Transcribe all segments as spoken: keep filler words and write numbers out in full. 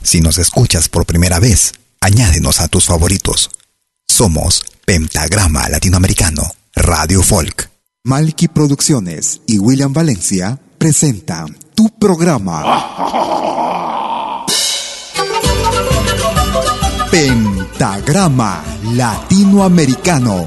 Si nos escuchas por primera vez, añádenos a tus favoritos. Somos Pentagrama Latinoamericano, Radio Folk. Malqui Producciones y William Valencia presentan tu programa Pentagrama Latinoamericano.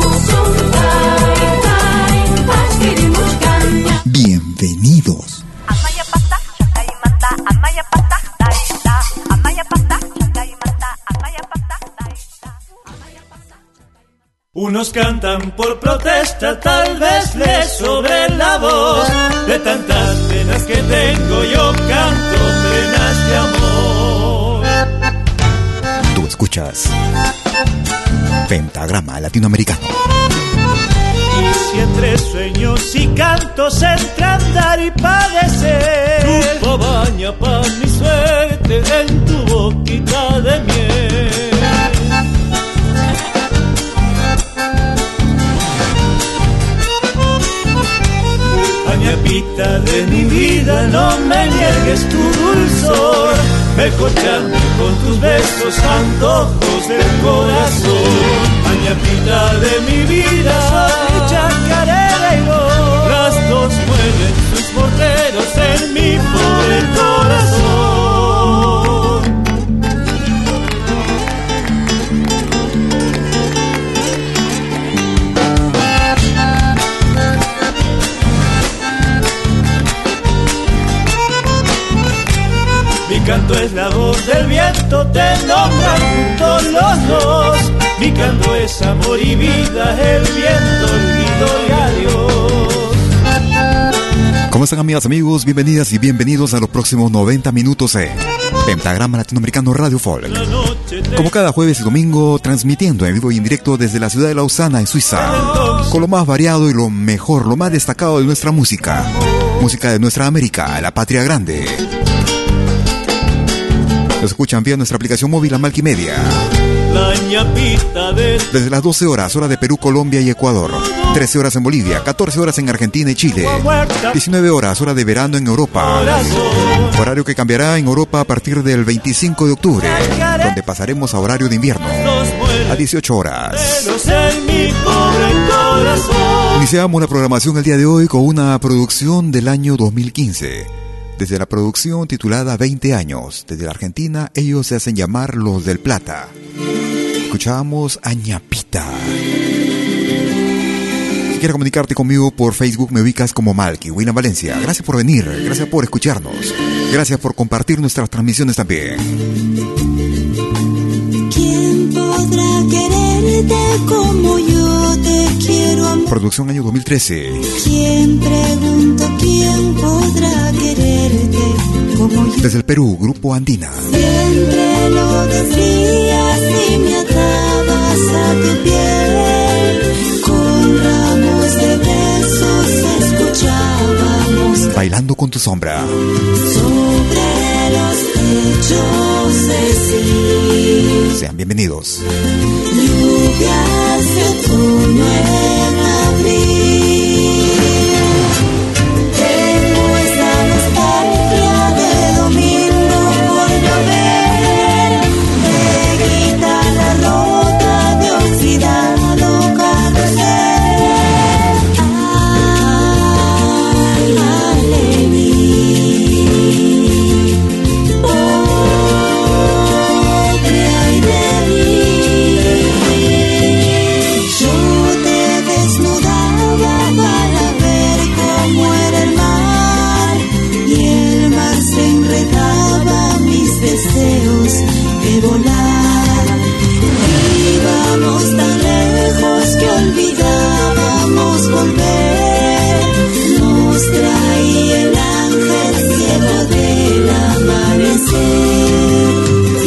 Bienvenidos. Unos cantan por protesta, tal vez les sobre la voz. De tantas penas que tengo, yo canto penas de amor. Tú escuchas Pentagrama Latinoamericano. Y si entre sueños y cantos entre andar y padecer, tu baña pa' mi suerte en tu boquita de miel. Añapita de mi vida, no me niegues tu dulzor, mejorame con tus besos, antojos del corazón. Añapita de mi vida, soy chacarera y voz, las dos mueven sus borderos en mi pobre corazón. Mi canto es la voz del viento, te nombran juntos los dos. Mi canto es amor y vida, el viento, olvido y adiós. ¿Cómo están, amigas, amigos? Bienvenidas y bienvenidos a los próximos noventa minutos en Pentagrama Latinoamericano Radio Folk. Como cada jueves y domingo, transmitiendo en vivo y en directo desde la ciudad de Lausana, en Suiza, con lo más variado y lo mejor, lo más destacado de nuestra música. Música de nuestra América, la patria grande. Nos escuchan vía nuestra aplicación móvil, la Malqui Media. Desde las doce horas, hora de Perú, Colombia y Ecuador, trece horas en Bolivia, catorce horas en Argentina y Chile, diecinueve horas, hora de verano en Europa, horario que cambiará en Europa a partir del veinticinco de octubre, donde pasaremos a horario de invierno, a dieciocho horas. Iniciamos la programación el día de hoy con una producción del año dos mil quince. Desde la producción titulada veinte años, desde la Argentina, ellos se hacen llamar Los del Plata. Escuchamos Añapita. Si quieres comunicarte conmigo por Facebook, me ubicas como Malqui William Valencia. Gracias por venir, gracias por escucharnos, gracias por compartir nuestras transmisiones también. ¿Quién podrá quererte como yo te quiero, amor? Producción año dos mil trece. ¿Quién pregunto quién podrá quererte como yo? Desde el Perú, Grupo Andina. Siempre lo decías y me atabas a tu piel. Con ramos de besos escuchábamos. Bailando con tu sombra. Sobre los techos de sí. Sean bienvenidos. Lluvias de otoño en abril. Tengo esa nostalgia de domingo por llover, de guitarra rota, de oxidado carrusel. Ay, ale mí. Oh. volar. Íbamos tan lejos que olvidábamos volver. Nos traía el ángel ciego del amanecer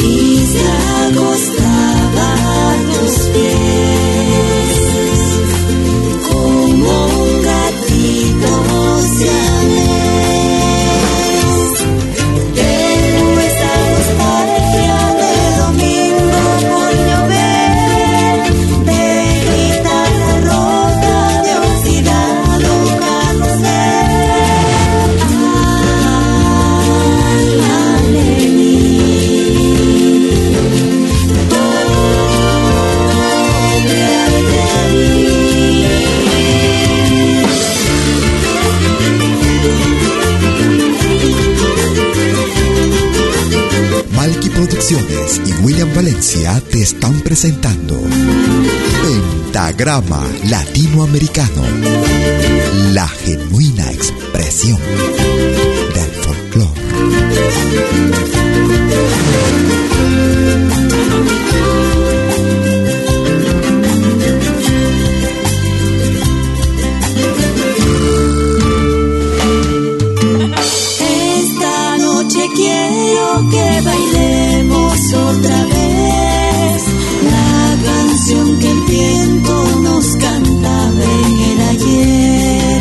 y se acostaba a tus pies como un gatito océano. Producciones y William Valencia te están presentando Pentagrama Latinoamericano, la genuina expresión del folclore. Esta noche quiero que baile otra vez la canción que el viento nos cantaba en el ayer.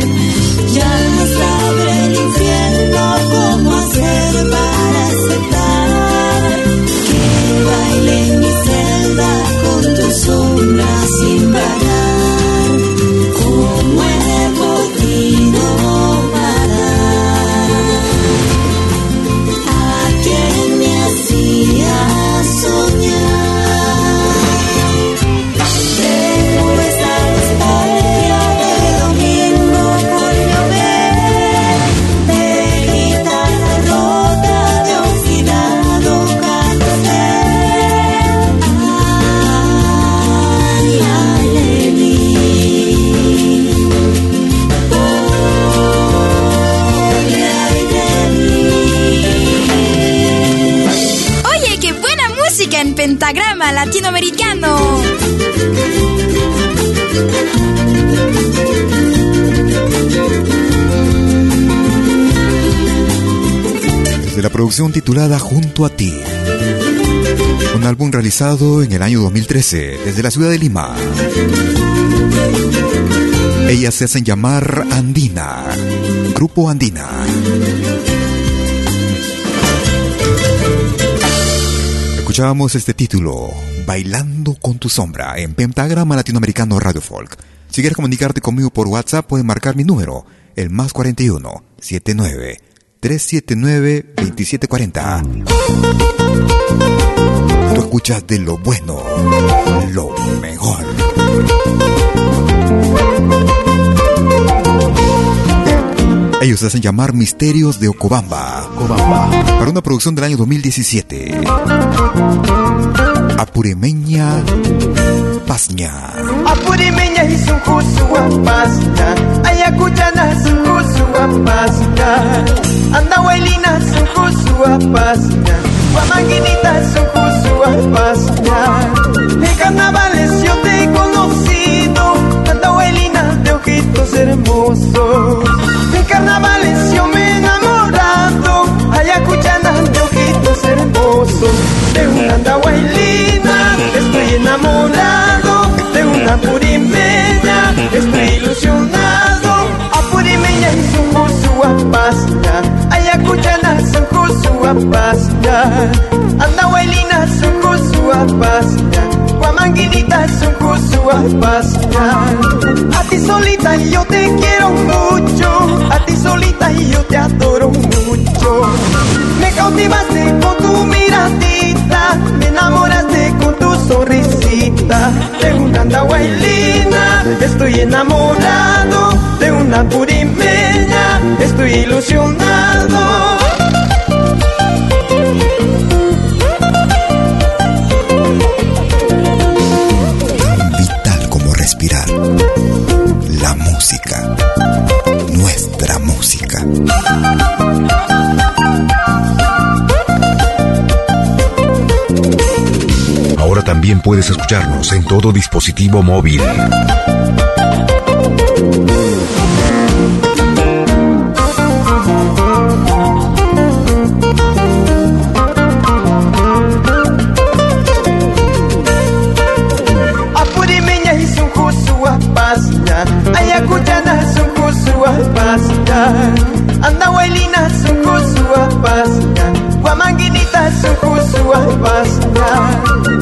Ya no sabré el infierno cómo hacer para aceptar que baile en mi celda con tu sombra sin parar. Como he podido parar a quien me hacía soñar. Tengo esta nostalgia de domingo por llover, de guitarra rota, de oxidado cartel. Ay, alelí, ole, ay de mí. Oye, qué buena música en Pentagrama Latinoamericano. Desde la producción titulada Junto a ti, un álbum realizado en el año dos mil trece desde la ciudad de Lima. Ellas se hacen llamar Andina, Grupo Andina. Escuchábamos este título, Bailando con tu sombra, en Pentagrama Latinoamericano Radio Folk. Si quieres comunicarte conmigo por WhatsApp, puedes marcar mi número, el más cuarenta y uno, setenta y nueve, trescientos setenta y nueve, veintisiete cuarenta. Tú escuchas de lo bueno, lo mejor. Ellos se hacen llamar Misterios de Ocobamba, Ocobamba, para una producción del año dos mil diecisiete. Apuremeña Pasña. Apuremeña y su Josua Pasña. Ayacuyana su Josua Pasña. Andahuaylina su Josua Pasña. Guamaguinita su Josua Pasña. En carnavales yo te he conocido, Andahuaylina de ojitos hermosos. En carnavales yo me he enamorado, ayacuchana de ojitos hermosos. De una andahuaylina estoy enamorado, de una purimeña estoy ilusionado. Apurimeña y su Josua Pasña, ayacuchana su Josua Pasña. Andahuaylina su Josua Pasña. Guamanguinita es un Josua Pasña. A ti solita yo te quiero mucho, a ti solita yo te adoro mucho. Me cautivaste con tu miradita, me enamoraste con tu sonrisita. De una andahuaylina estoy enamorado, de una purimeña estoy ilusionado. Respirar, la música, nuestra música. También puedes escucharnos en todo dispositivo móvil.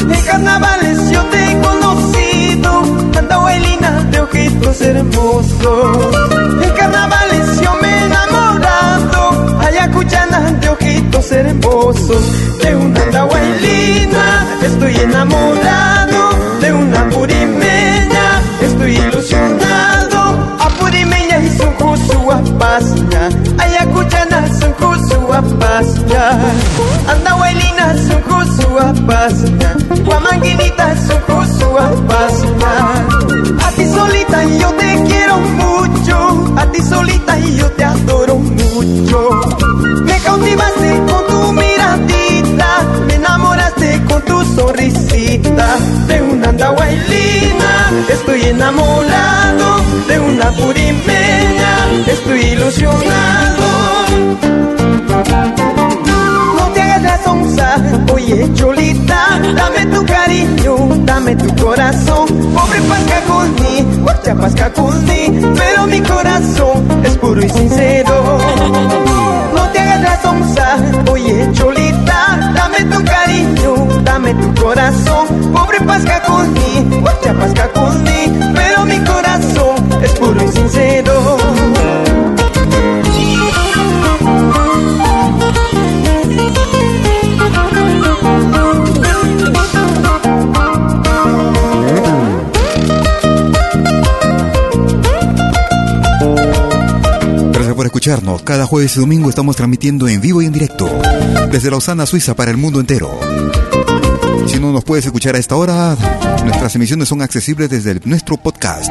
En carnavales yo me he enamorado, ayacuchana de ojitos hermosos. De una andahuaylina estoy enamorado, de una purimeña estoy ilusionado. Apurimeña y son jusua pasña, ayacuchana son jusua pasña, andahuaylina son jusua pasña, guamanguinita son jusua pasña. A ti solita yo te mucho, a ti solita y yo te adoro mucho. Me cautivaste con tu miradita, me enamoraste con tu sonrisita. De una andahuaylina estoy enamorado, de una purimeña estoy ilusionado. Oye chulita, dame tu cariño, dame tu corazón. Pobre Pascacuní, mucha Pascacuní, pero mi corazón es puro y sincero. No te hagas la sonza, oye chulita, dame tu cariño, dame tu corazón. Pobre Pascacuní, mucha Pascacuní, pero mi corazón es puro y sincero. Escucharnos. Cada jueves y domingo estamos transmitiendo en vivo y en directo desde Lausana, Suiza, para el mundo entero. Si no nos puedes escuchar a esta hora, nuestras emisiones son accesibles desde el, nuestro podcast.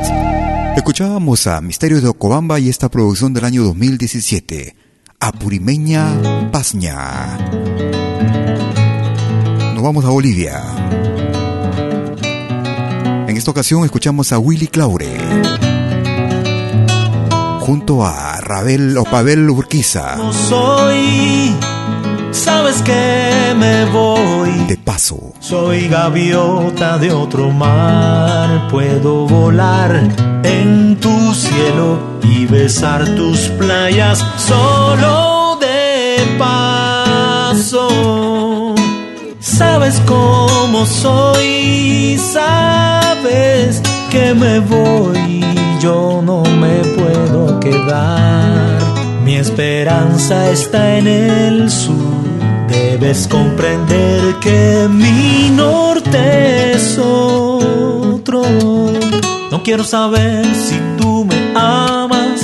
Escuchábamos a Misterios de Ocobamba y esta producción del año dos mil diecisiete, Apurimeña Pasña. Nos vamos a Bolivia. En esta ocasión escuchamos a Willy Claure junto a Rabel o Pavel Urquiza. No soy, sabes que me voy. De paso. Soy gaviota de otro mar, puedo volar en tu cielo y besar tus playas solo de paso. Sabes cómo soy, sabes que me voy. Yo no me puedo quedar, mi esperanza está en el sur. Debes comprender que mi norte es otro. No quiero saber si tú me amas,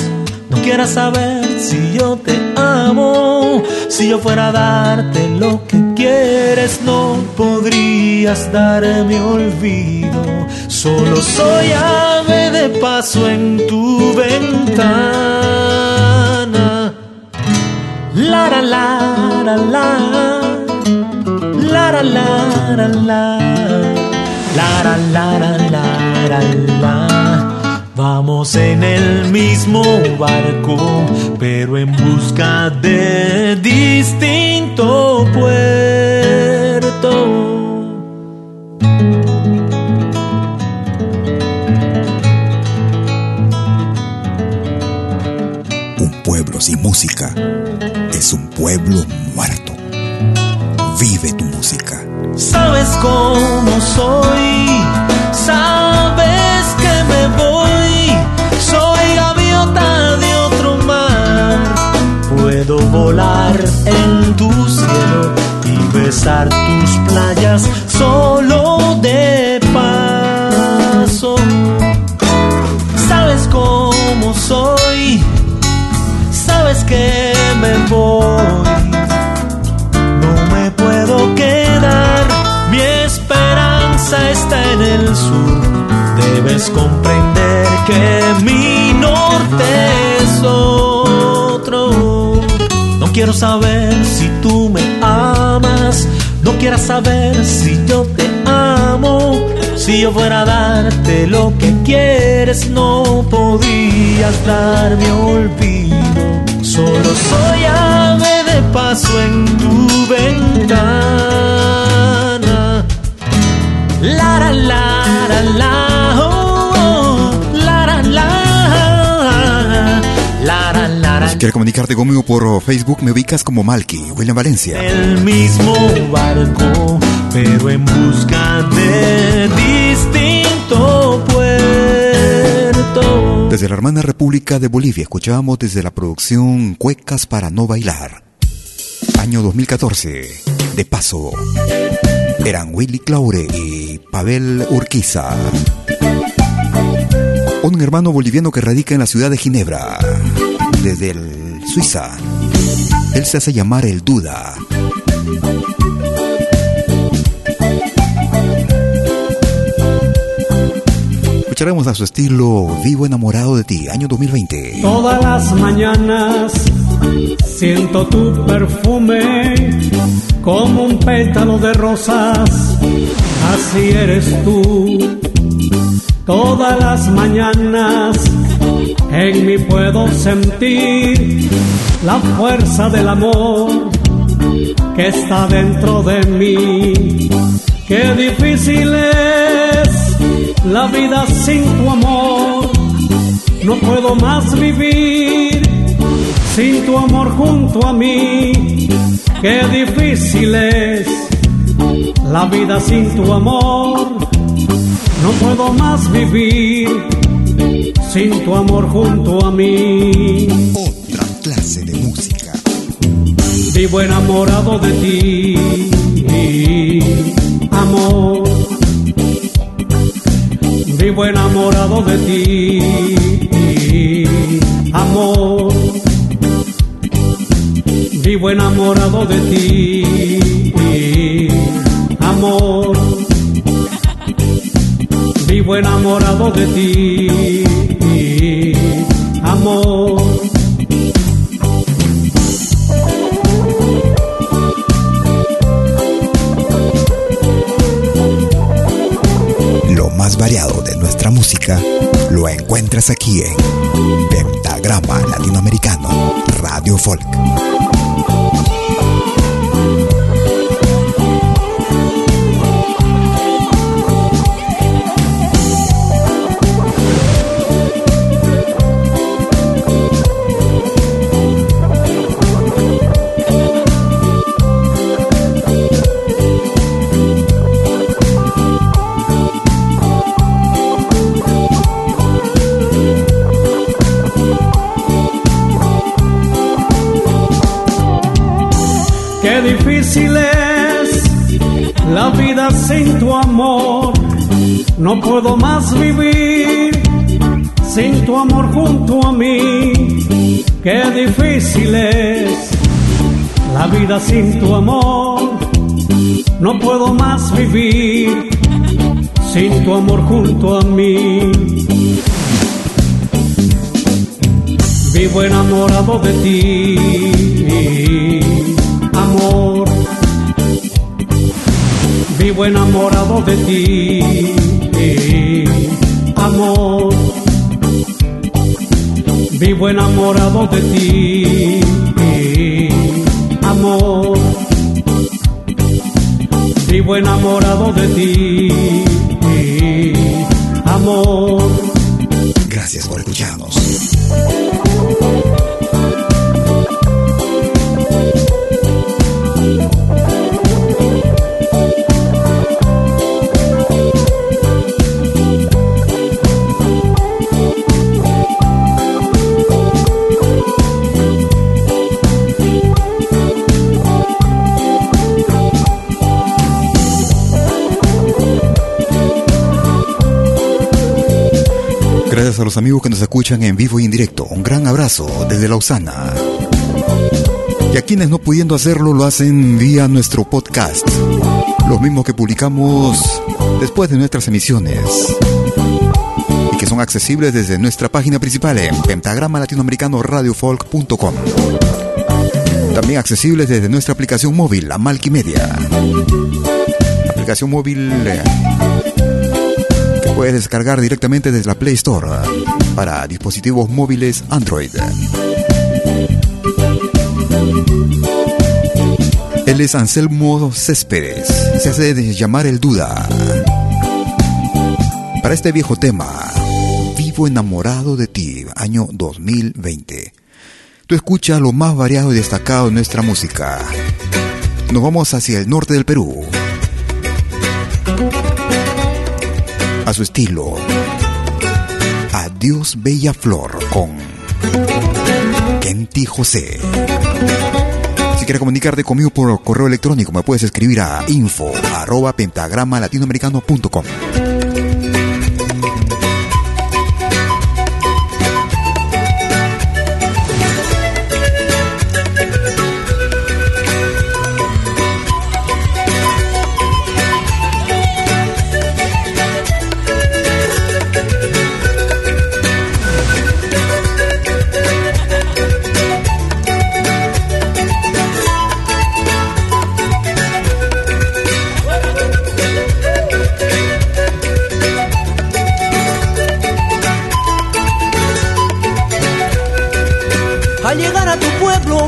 no quieras saber si yo te amo. Si yo fuera a darte lo que quieres, no podrías darme olvido. Solo soy ave de paso en tu ventana. La la la la la, la la la la la, la la la la la. Vamos en el mismo barco, pero en busca de distinto puerto. Sin música es un pueblo muerto. Vive tu música. Sabes cómo soy, sabes que me voy. Soy gaviota de otro mar, puedo volar en tu cielo y besar tus playas solo de paso. Sabes cómo soy, sabes que me voy, no me puedo quedar, mi esperanza está en el sur. Debes comprender que mi norte es otro. No quiero saber si tú me amas, no quieras saber si yo te amo. Si yo fuera a darte lo que quieres, no podías darme olvido. Solo soy ave de paso en tu ventana. La, la, la, la, la. Si quieres comunicarte conmigo por Facebook, me ubicas como Malqui William Valencia. El mismo barco, pero en busca de distinto puerto. Desde la hermana República de Bolivia, escuchábamos desde la producción Cuecas para no bailar, año dos mil catorce. De paso, eran Willy Claure y Pavel Urquiza. Un hermano boliviano que radica en la ciudad de Ginebra. Desde el Suiza, él se hace llamar el Duda. Escucharemos a su estilo Vivo enamorado de ti, año dos mil veinte. Todas las mañanas siento tu perfume como un pétalo de rosas, así eres tú. Todas las mañanas en mí puedo sentir la fuerza del amor que está dentro de mí. Qué difícil es la vida sin tu amor. No puedo más vivir sin tu amor junto a mí. Qué difícil es la vida sin tu amor. No puedo más vivir sin tu amor junto a mí. Otra clase de música. Vivo enamorado de ti, amor. Vivo enamorado de ti, amor. Vivo enamorado de ti, amor. Vivo enamorado de ti, amor. Lo más variado de nuestra música lo encuentras aquí en Pentagrama Latinoamericano, Radio Folk. La vida sin tu amor, no puedo más vivir sin tu amor junto a mí. Qué difícil es la vida sin tu amor, no puedo más vivir sin tu amor junto a mí. Vivo enamorado de ti, amor. Vivo enamorado de ti, amor. Vivo enamorado de ti, amor. Vivo enamorado de ti, amor. Gracias por escucharnos. Gracias a los amigos que nos escuchan en vivo y en directo. Un gran abrazo desde Lausana. Y a quienes no pudiendo hacerlo lo hacen vía nuestro podcast, los mismos que publicamos después de nuestras emisiones y que son accesibles desde nuestra página principal en pentagrama latinoamericano radio folk punto com. También accesibles desde nuestra aplicación móvil, la Malqui Media. Aplicación móvil... Eh, puedes descargar directamente desde la Play Store para dispositivos móviles Android. Él es Anselmo Céspedes, se hace de llamar el Duda. Para este viejo tema, Vivo enamorado de ti, año dos mil veinte. Tú escuchas lo más variado y destacado de nuestra música. Nos vamos hacia el norte del Perú. A su estilo, Adiós Bella Flor con Kenti José. Si quieres comunicarte conmigo por correo electrónico, me puedes escribir a info arroba pentagrama latinoamericano.com.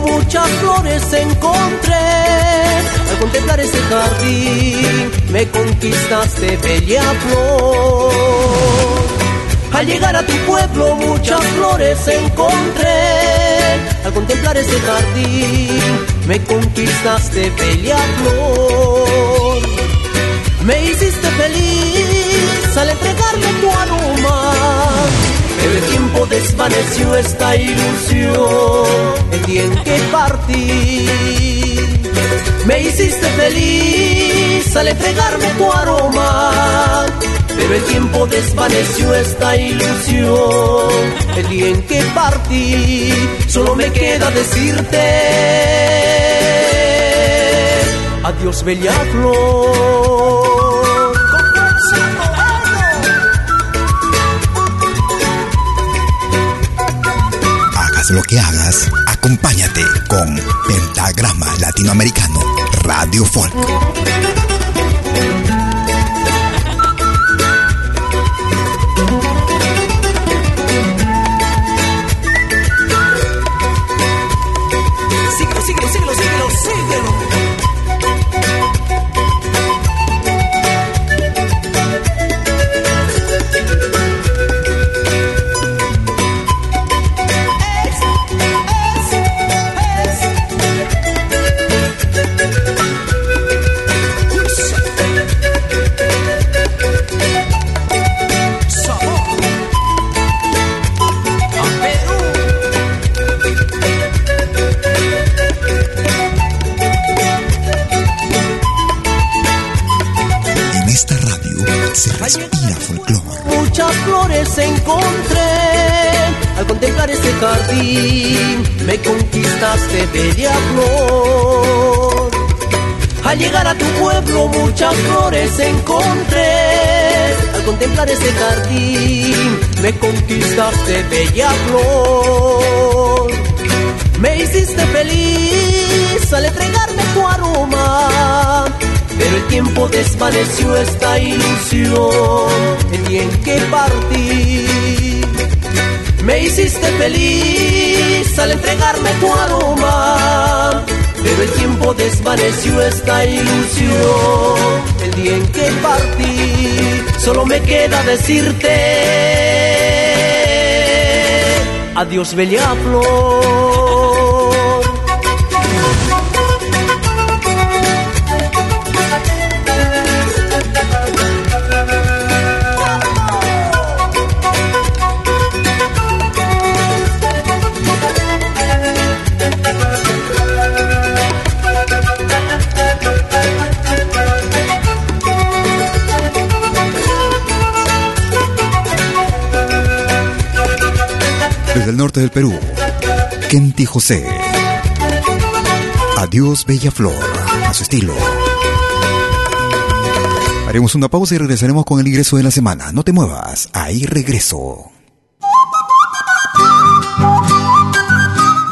Muchas flores encontré, al contemplar ese jardín, me conquistaste, bella flor. Al llegar a tu pueblo, muchas flores encontré, al contemplar ese jardín, me conquistaste, bella flor. Me hiciste feliz al entregarme tu aroma. El tiempo desvaneció esta ilusión, el día en que partí. Me hiciste feliz al entregarme tu aroma, pero el tiempo desvaneció esta ilusión, el día en que partí. Solo me queda decirte adiós, bella flor. Lo que hagas, acompáñate con Pentagrama Latinoamericano Radio Folk. Síguelo, síguelo, síguelo, síguelo, síguelo. Me conquistaste, bella flor. Al llegar a tu pueblo muchas flores encontré, al contemplar ese jardín me conquistaste, bella flor. Me hiciste feliz al entregarme tu aroma, pero el tiempo desvaneció esta ilusión, el día en que partí. Me hiciste feliz al entregarme tu aroma, pero el tiempo desvaneció esta ilusión, el día en que partí. Solo me queda decirte adiós, bella flor. Del norte del Perú, Kenti José, Adiós Bella Flor, a su estilo. Haremos una pausa y regresaremos con el ingreso de la semana. No te muevas, ahí regreso.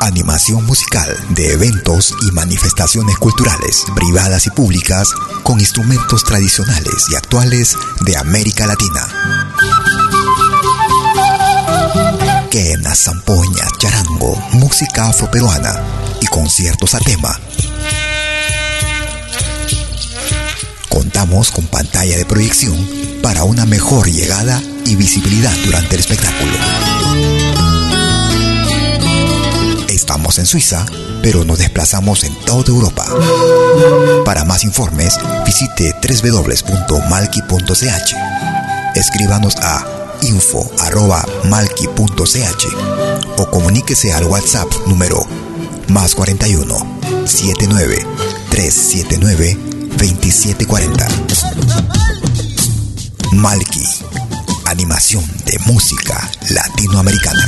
animación musical de eventos y manifestaciones culturales, privadas y públicas, con instrumentos tradicionales y actuales de América Latina. Quenas, zampoñas, charango, música afroperuana y conciertos a tema. Contamos con pantalla de proyección para una mejor llegada y visibilidad durante el espectáculo. Estamos en Suiza, pero nos desplazamos en toda Europa. Para más informes, visite doble u doble u doble u punto malqui punto c h. Escríbanos a info arroba malqui punto c h o comuníquese al WhatsApp número más cuarenta y uno, setenta y nueve, trescientos setenta y nueve, veintisiete cuarenta. Malqui, animación de música latinoamericana.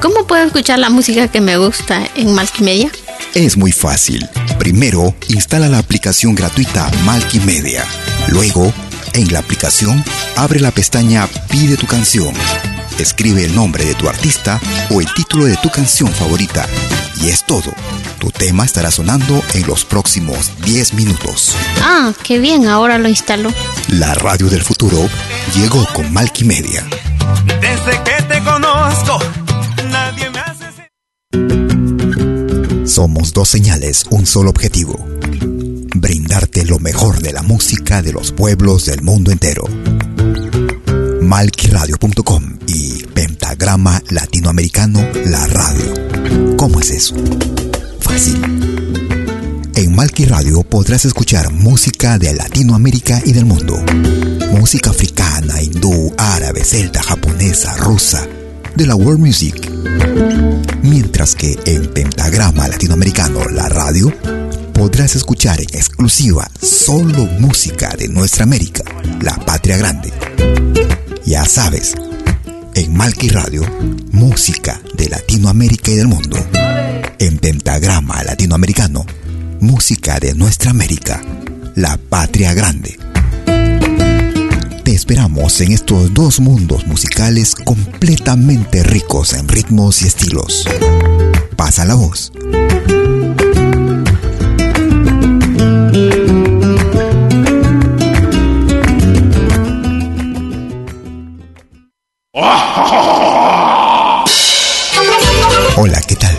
¿Cómo puedo escuchar la música que me gusta en Malqui Media? Es muy fácil. Primero, instala la aplicación gratuita Malqui Media. Luego, en la aplicación, abre la pestaña Pide tu canción. Escribe el nombre de tu artista o el título de tu canción favorita. Y es todo. Tu tema estará sonando en los próximos diez minutos. Ah, qué bien, ahora lo instalo. La radio del futuro llegó con Malqui Media. Desde que te conozco, nadie me hace... Somos dos señales, un solo objetivo: brindarte lo mejor de la música de los pueblos del mundo entero. malqui radio punto com y Pentagrama Latinoamericano, la radio. ¿Cómo es eso? Fácil. En Malqui Radio podrás escuchar música de Latinoamérica y del mundo. Música africana, hindú, árabe, celta, japonesa, rusa, de la world music. Mientras que en Pentagrama Latinoamericano, la radio, podrás escuchar en exclusiva solo música de nuestra América, la patria grande. Ya sabes, en Malqui Radio, música de Latinoamérica y del mundo. En Pentagrama Latinoamericano, música de nuestra América, la patria grande. Te esperamos en estos dos mundos musicales completamente ricos en ritmos y estilos. Pasa la voz. Hola, ¿qué tal?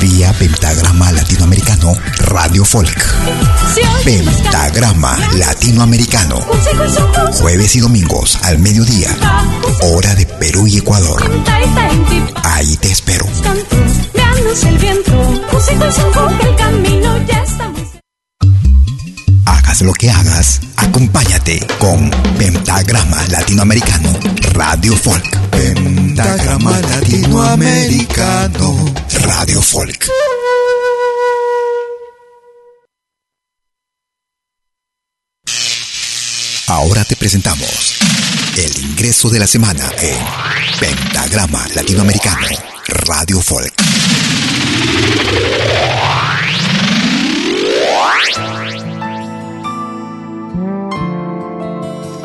Vía Pentagrama Latinoamericano Radio Folk. Pentagrama Latinoamericano, jueves y domingos al mediodía, hora de Perú y Ecuador. Ahí te espero. Hagas lo que hagas, acompáñate con Pentagrama Latinoamericano Radio Folk. Pentagrama Latinoamericano Radio Folk. Ahora te presentamos el ingreso de la semana en Pentagrama Latinoamericano Radio Folk.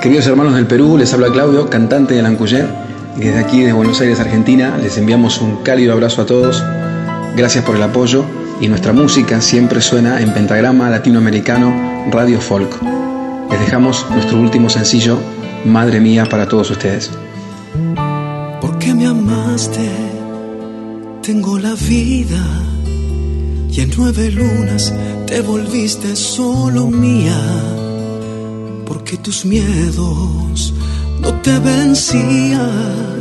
Queridos hermanos del Perú, les habla Claudio, cantante de Lanculler, y desde aquí, desde Buenos Aires, Argentina, les enviamos un cálido abrazo a todos. Gracias por el apoyo, y nuestra música siempre suena en Pentagrama Latinoamericano Radio Folk. Les dejamos nuestro último sencillo, Madre Mía, para todos ustedes. Porque me amaste, tengo la vida, y en nueve lunas te volviste solo mía. Porque tus miedos no te vencían,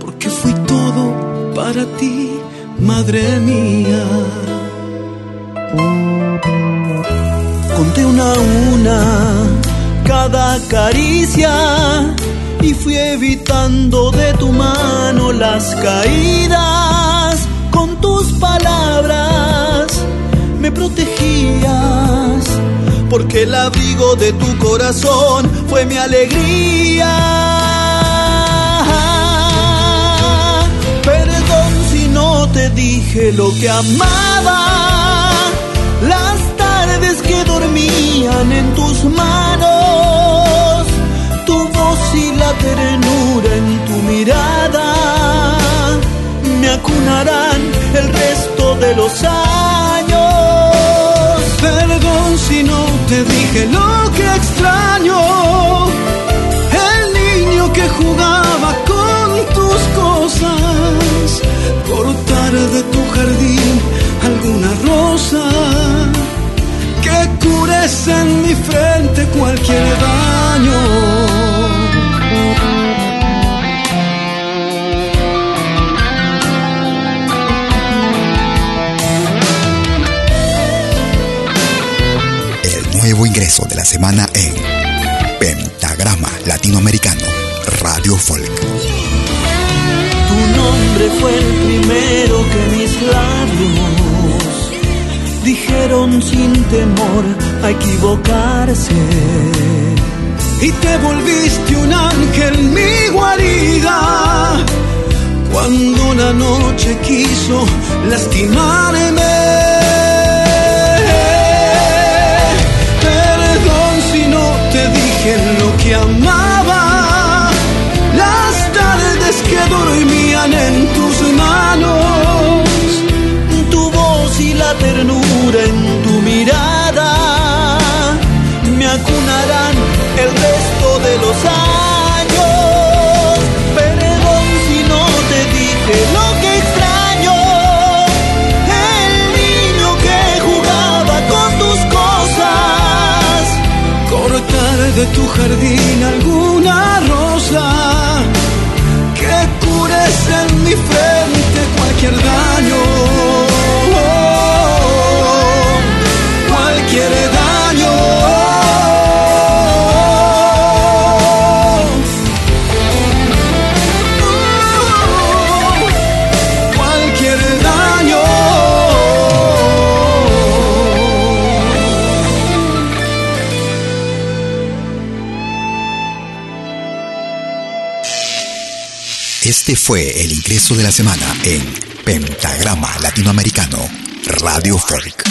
porque fui todo para ti, madre mía. Conté una a una cada cada caricia y fui evitando de tu mano las caídas. Con tus palabras me protegías, porque el abrigo de tu corazón fue mi alegría. Perdón si no te dije lo que amaba, las tardes que dormían en tus manos, tu voz y la ternura en tu mirada me acunarán el resto de los años. Perdón si no te dije lo que extraño, el niño que jugaba con tus cosas, cortar de tu jardín alguna rosa que cures en mi frente cualquier daño. Nuevo ingreso de la semana en Pentagrama Latinoamericano Radio Folk. Tu nombre fue el primero que mis labios dijeron sin temor a equivocarse, y te volviste un ángel mi guarida cuando una noche quiso lastimarme. Te dije lo que amaba, las tardes que dormían en tus manos, tu voz y la ternura en tu mirada me acunarán el resto de los años. Perdón si no te dije lo que extraño, el niño que jugaba con tus cosas, cortar de tu jardín alguna rosa que cures en mi frente cualquier daño, cualquier daño. Este fue el ingreso de la semana en Pentagrama Latinoamericano Radio Folk.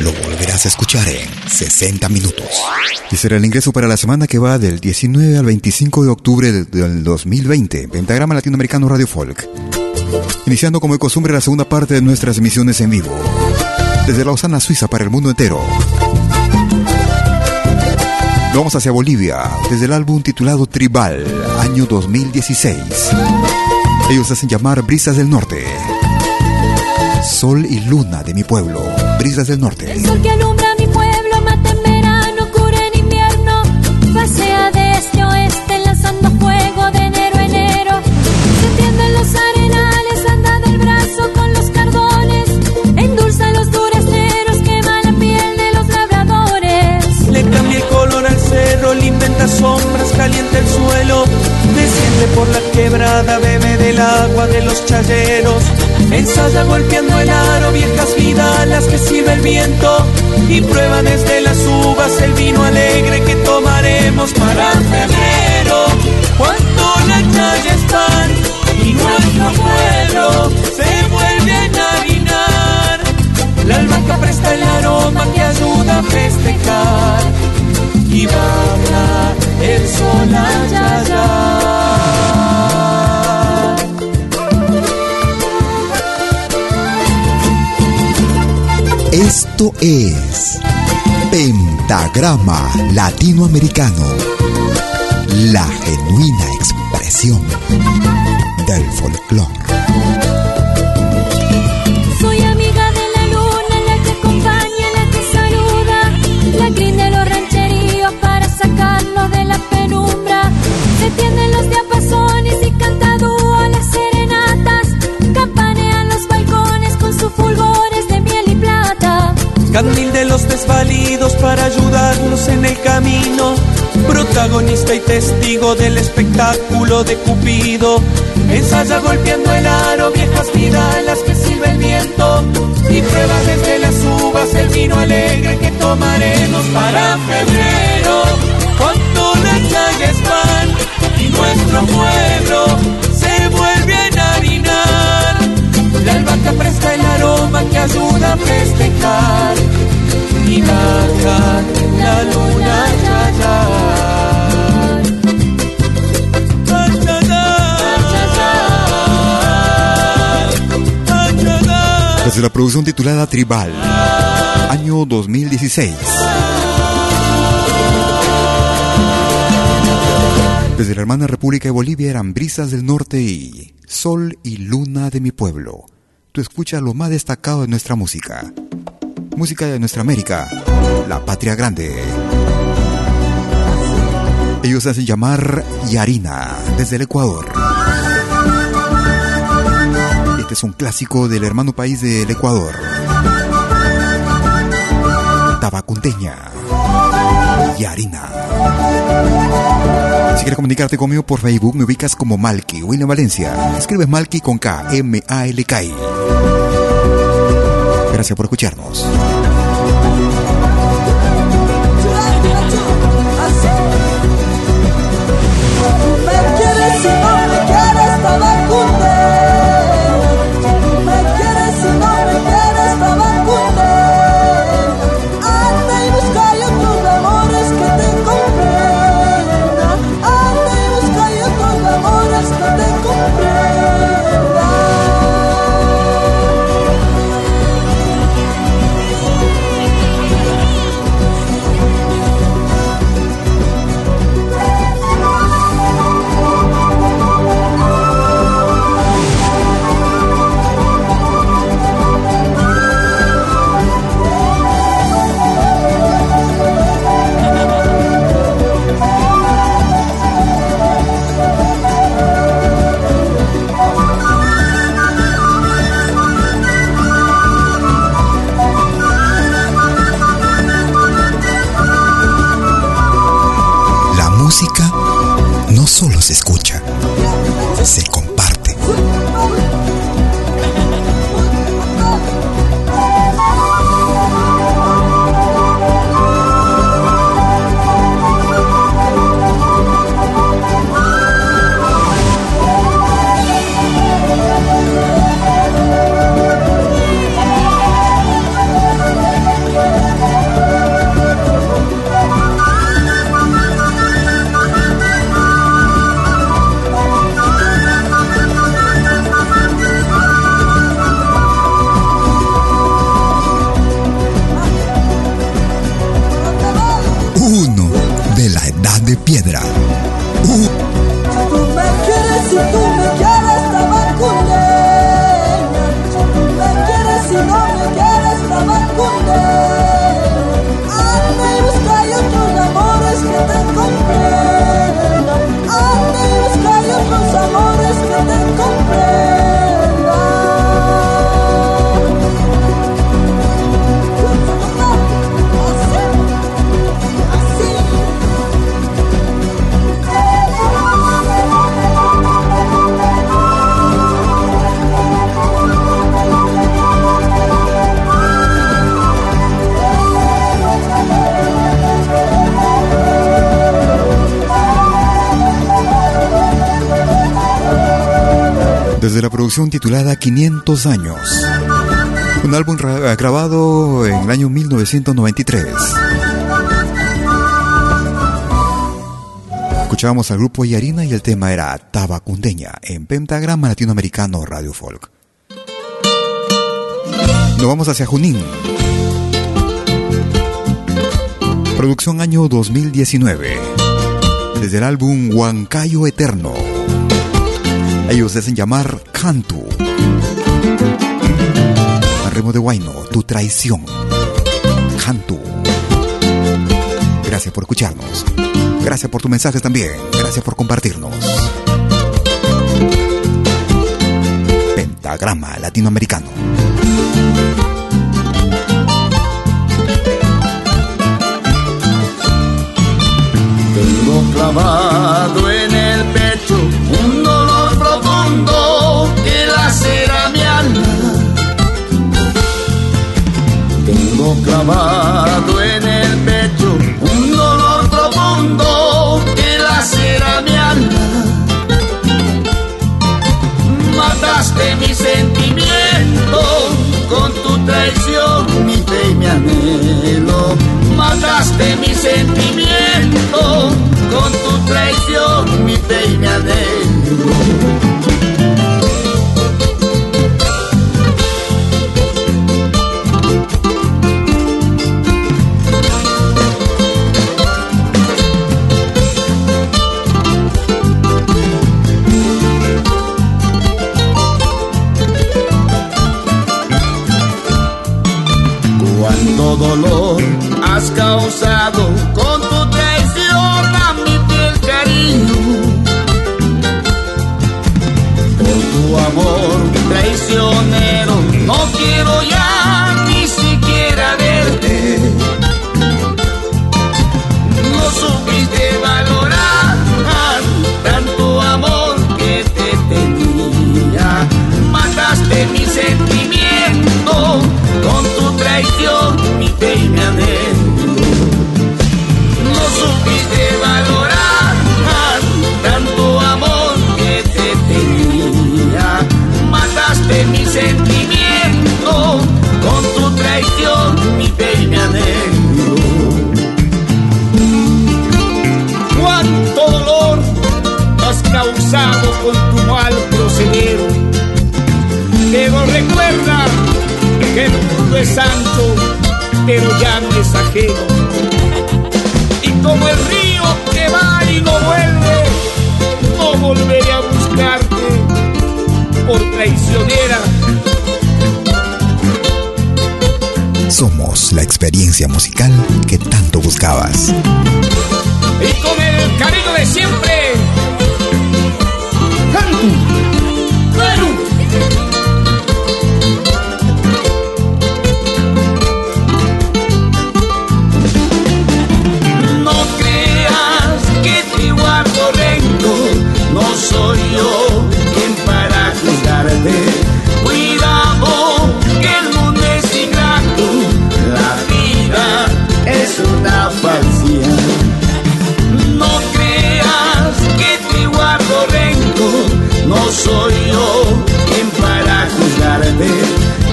Lo volverás a escuchar en sesenta minutos. Y será el ingreso para la semana que va del diecinueve al veinticinco de octubre del dos mil veinte. Pentagrama Latinoamericano Radio Folk. Iniciando como de costumbre la segunda parte de nuestras emisiones en vivo. Desde Lausana, Suiza, para el mundo entero. Vamos hacia Bolivia, desde el álbum titulado Tribal, año dos mil dieciséis. Ellos hacen llamar Brisas del Norte. Sol y luna de mi pueblo, Brisas del Norte. El sol que alumbra mi pueblo, mata en verano, cura en invierno, pasea de este a oeste, lanzando fuego de enero a enero. Se tienden los arenales, anda del brazo con los cardones, endulza los duraceros, quema la piel de los labradores. Le cambia el color al cerro, le inventa sombras, calienta el suelo, desciende por la quebrada, bebe del agua de los chayeros, ensaya golpeando el aro viejas vidalas que sirve el viento, y prueba desde las uvas el vino alegre que tomaremos para febrero, cuando las chayas están y nuestro pueblo se vuelve a enharinar. La albahaca presta el aroma que ayuda a festejar, y baja el sol allá. Esto es Pentagrama Latinoamericano, la genuina expresión del folclore. Tienden los diapasones y canta dúo las serenatas, campanean los balcones con sus fulgores de miel y plata. Candil de los desvalidos para ayudarnos luz en el camino, protagonista y testigo del espectáculo de Cupido. Ensaya golpeando el aro, viejas vidalas que silba el viento, y prueba desde las uvas el vino alegre que tomaremos para febrero. Con todas calles pan y nuestro pueblo se vuelve a enharinar. La albahaca presta el aroma que ayuda a festejar, y baja la luna ya ya. Tras la producción titulada Tribal, año dos mil dieciséis. Desde la hermana República de Bolivia eran Brisas del Norte y Sol y Luna de mi Pueblo. Tú escuchas lo más destacado de nuestra música. Música de nuestra América, la patria grande. Ellos se hacen llamar Yarina, desde el Ecuador. Este es un clásico del hermano país del Ecuador. Tabacunteña, Yarina. Si quieres comunicarte conmigo por Facebook, me ubicas como Malqui William Valencia. Escribes Malqui con K, M A L K I. Gracias por escucharnos. Desde la producción titulada quinientos años, un álbum grabado en el año mil novecientos noventa y tres. Escuchábamos al grupo Yarina y el tema era Tabacundeña en Pentagrama Latinoamericano Radio Folk. Nos vamos hacia Junín. Producción año dos mil diecinueve. Desde el álbum Huancayo Eterno. Ellos se hacen llamar Hantú. Remo de Huayno, tu traición. Hantú. Gracias por escucharnos. Gracias por tus mensajes también. Gracias por compartirnos. Pentagrama Latinoamericano. mataste mi sentimiento, con tu traición, mi fe y mi anhelo. Mataste mi sentimiento, con tu traición, mi fe y mi anhelo. Dolor has causado con tu traición a mi fiel cariño. Por tu amor traicionero no quiero ya ni siquiera verte. No supiste valorar tanto amor que te tenía. Mataste mi sentimiento con tu traición. Y me anhelo. No supiste valorar tanto amor que te tenía. Mataste mi sentimiento con tu traición, mi fe y me anhelo. Cuánto dolor has causado con tu mal proceder. Pero recuerda que el mundo es santo, pero ya no es ajeno. Y como el río que va y no vuelve, no volveré a buscarte por traicionera. Somos la experiencia musical que tanto buscabas. Y con el cariño de siempre, Hantú, Perú. Soy yo quien para cuidarte. Cuidado que el mundo es ingrato, la vida es una falsedad. No creas que te guardo rencor, no soy yo quien para cuidarte.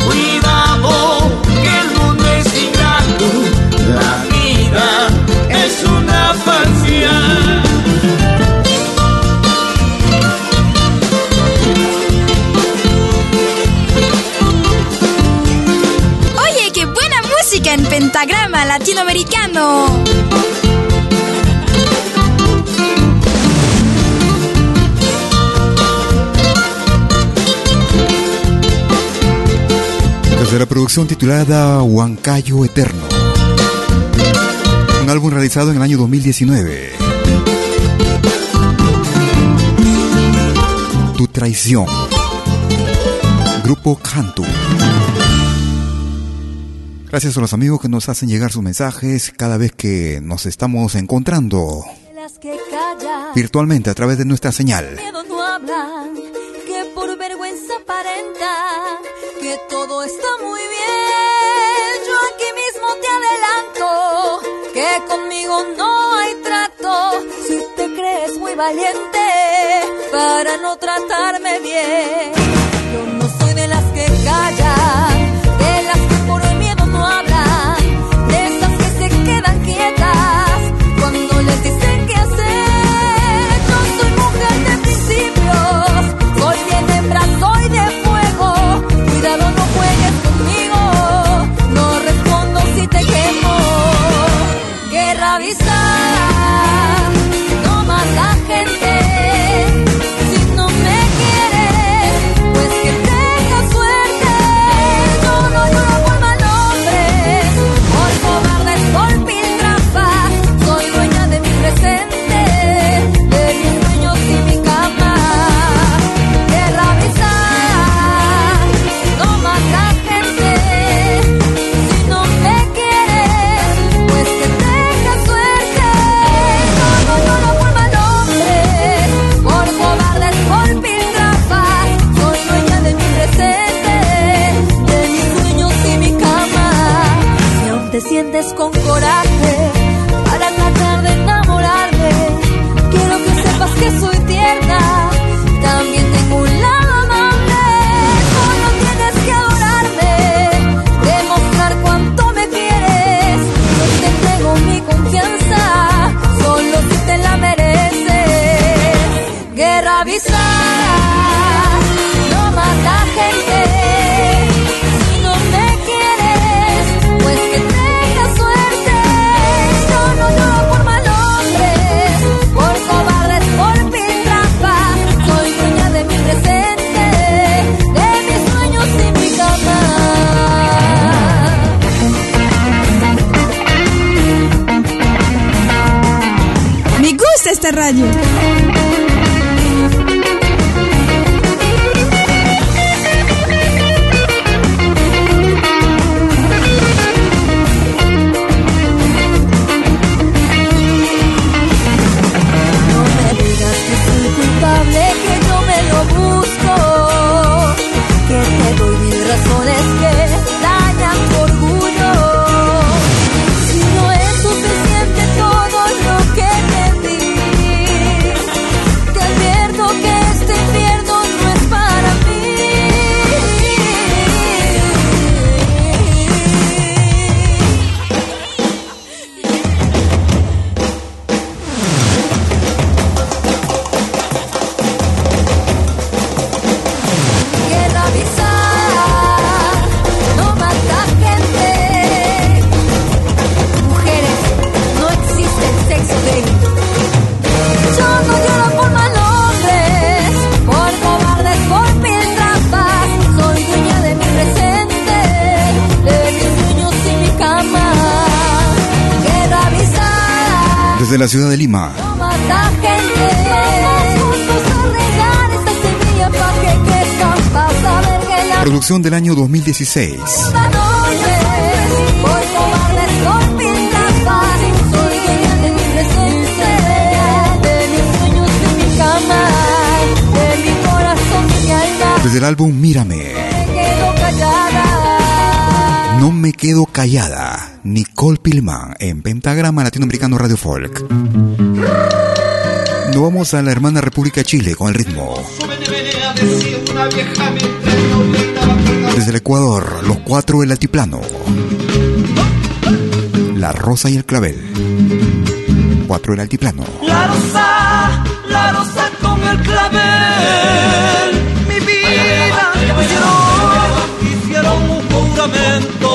Cuidado que el mundo es ingrato, la vida es una falsedad. En Pentagrama Latinoamericano. Desde la producción titulada Huancayo Eterno, un álbum realizado en el año dos mil diecinueve. Tu traición, Grupo Kantu. Gracias a los amigos que nos hacen llegar sus mensajes cada vez que nos estamos encontrando virtualmente a través de nuestra señal. No hablan, que por vergüenza aparenta, que todo está muy bien. Yo aquí mismo te adelanto, que conmigo no hay trato. Si te crees muy valiente para no tratarme bien, yo no soy de las que callan. No más la gente, si no me quieres. radio. De la ciudad de Lima. Producción del año dos mil dieciséis. Desde el álbum Mírame. No me quedo callada. Nicole Pilman en Pentagrama Latinoamericano Radio Folk. Nos vamos a la hermana República de Chile con el ritmo. Desde el Ecuador, Los Cuatro del Altiplano. La rosa y el clavel. Cuatro del Altiplano. La rosa, la rosa con el clavel. Mi vida, me hicieron, hicieron un juramento.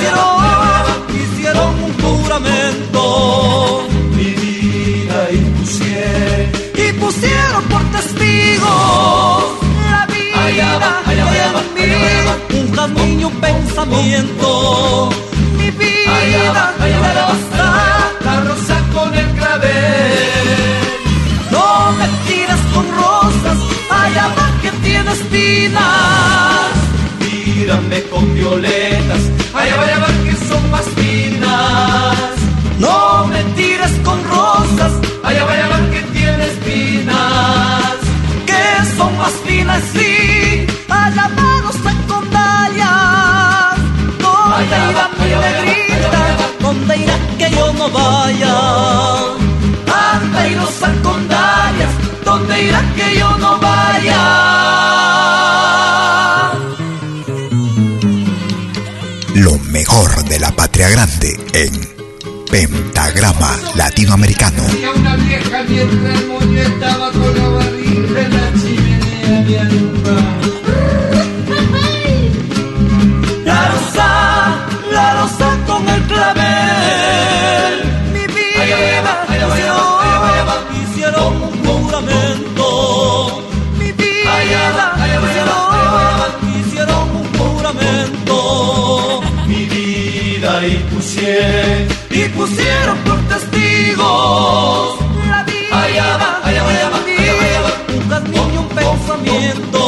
Hicieron, hicieron un juramento, mi vida, y pusieron, y pusieron por testigos la vida, y en mí un camino, un pensamiento, mi vida, la rosa, la rosa con el clavel. No me tires con rosas, allá va que tiene espinas. Mírame con violetas, allá vaya va que son más finas. No me tires con rosas, allá vaya va que tienes espinas, que son más finas, sí, allá va los sacondalias. ¿Dónde irá mi negrita? ¿Dónde irá que yo no vaya? Anda y los sacondalias, ¿dónde irá que yo no vaya? Lo mejor de la patria grande en Pentagrama Latinoamericano. Había una vieja mientras el moño estaba con la barriga de la chimenea de alumbrar. La rosa, la rosa con el clavel. Mi vida, hicieron, hicieron un juramento. Mi vida, hicieron, hicieron un juramento. Y pusieron, y pusieron por testigos la vida, allá va, allá va, allá va, allá va, un castillo, un pensamiento,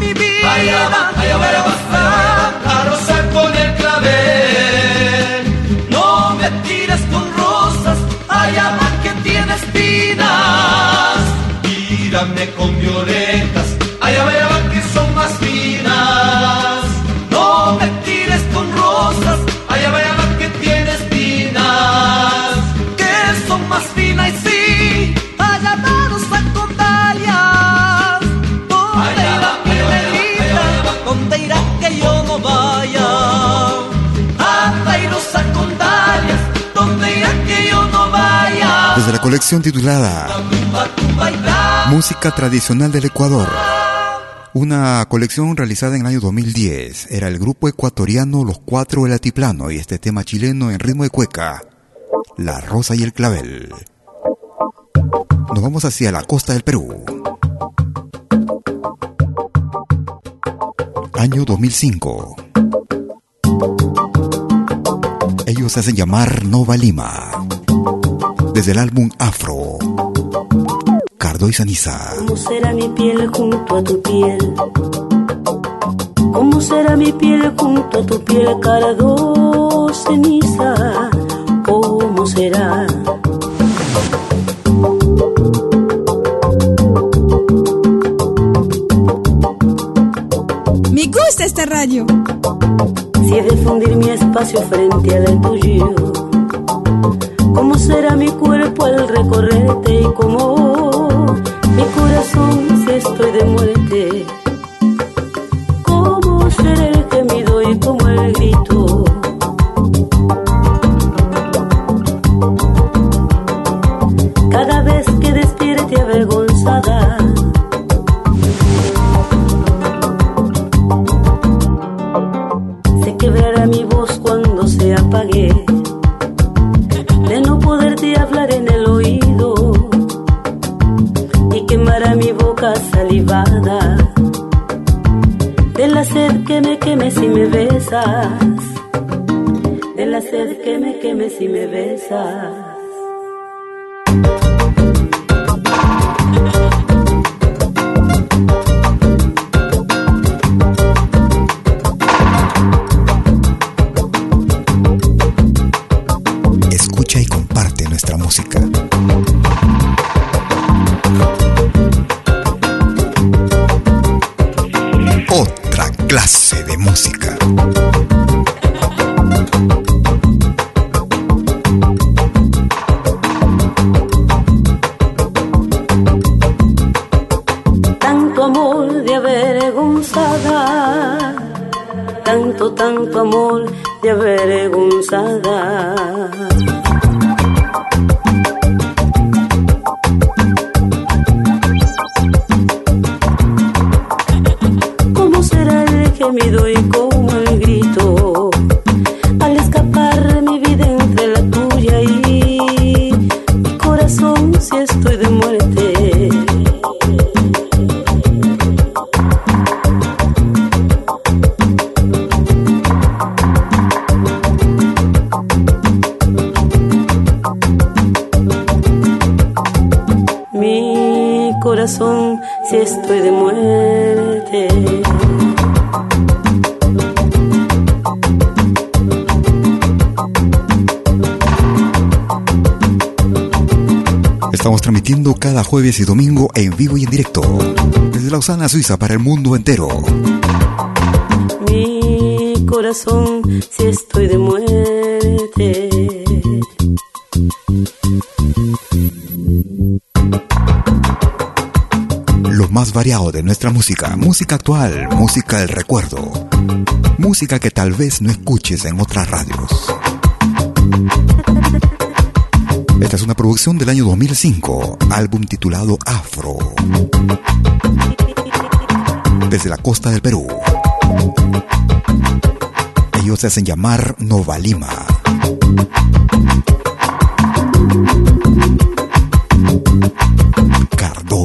mi vida, allá va, allá va, allá va, la rosa con el clavel. No me tires con rosas, allá va que tiene espinas. Mírame con violetas, allá va, allá va que son más finas. No me tires con rosas, allá vaya va que tienes finas, que son más finas y sí, allá va los sacondalias. ¿Dónde irá mi negrita? ¿Dónde irá que yo no vaya? Anda y los sacondalias, ¿dónde irá que yo no vaya? Desde la colección titulada Música Tradicional del Ecuador. Una colección realizada en el año dos mil diez. Era el grupo ecuatoriano Los Cuatro del Altiplano y este tema chileno en ritmo de cueca, La rosa y el clavel. Nos vamos hacia la costa del Perú. Año dos mil cinco. Ellos se hacen llamar Nova Lima. desde el álbum Afro. Cardo y Sanisa. ¿Cómo será mi piel junto a tu piel? ¿Cómo será mi piel junto a tu piel, Cardo, Ceniza? ¿Cómo será? Me gusta esta radio. Si es de fundir mi espacio frente al tuyo, ¿cómo será mi cuerpo al recorrerte? Y cómo mi corazón se estoy de muerte. ¿Cómo será el gemido y cómo el grito? Cada vez que despierte avergonzada. De no poderte hablar en el oído y quemará mi boca salivada de la sed que me queme si me besas, de la sed que me queme si me besas. Tanto amor de avergonzada. ¿Cómo será el gemido y cómo el grito al escapar mi vida entre la tuya y mi corazón si estoy de muerte? Si estoy de muerte. Estamos transmitiendo cada jueves y domingo en vivo y en directo desde Lausana, Suiza, para el mundo entero. Mi corazón, si estoy de muerte. Más variado de nuestra música, música actual, música del recuerdo, música que tal vez no escuches en otras radios. Esta es una producción del año dos mil cinco, álbum titulado Afro, desde la costa del Perú. Ellos se hacen llamar Nova Lima. Cardo.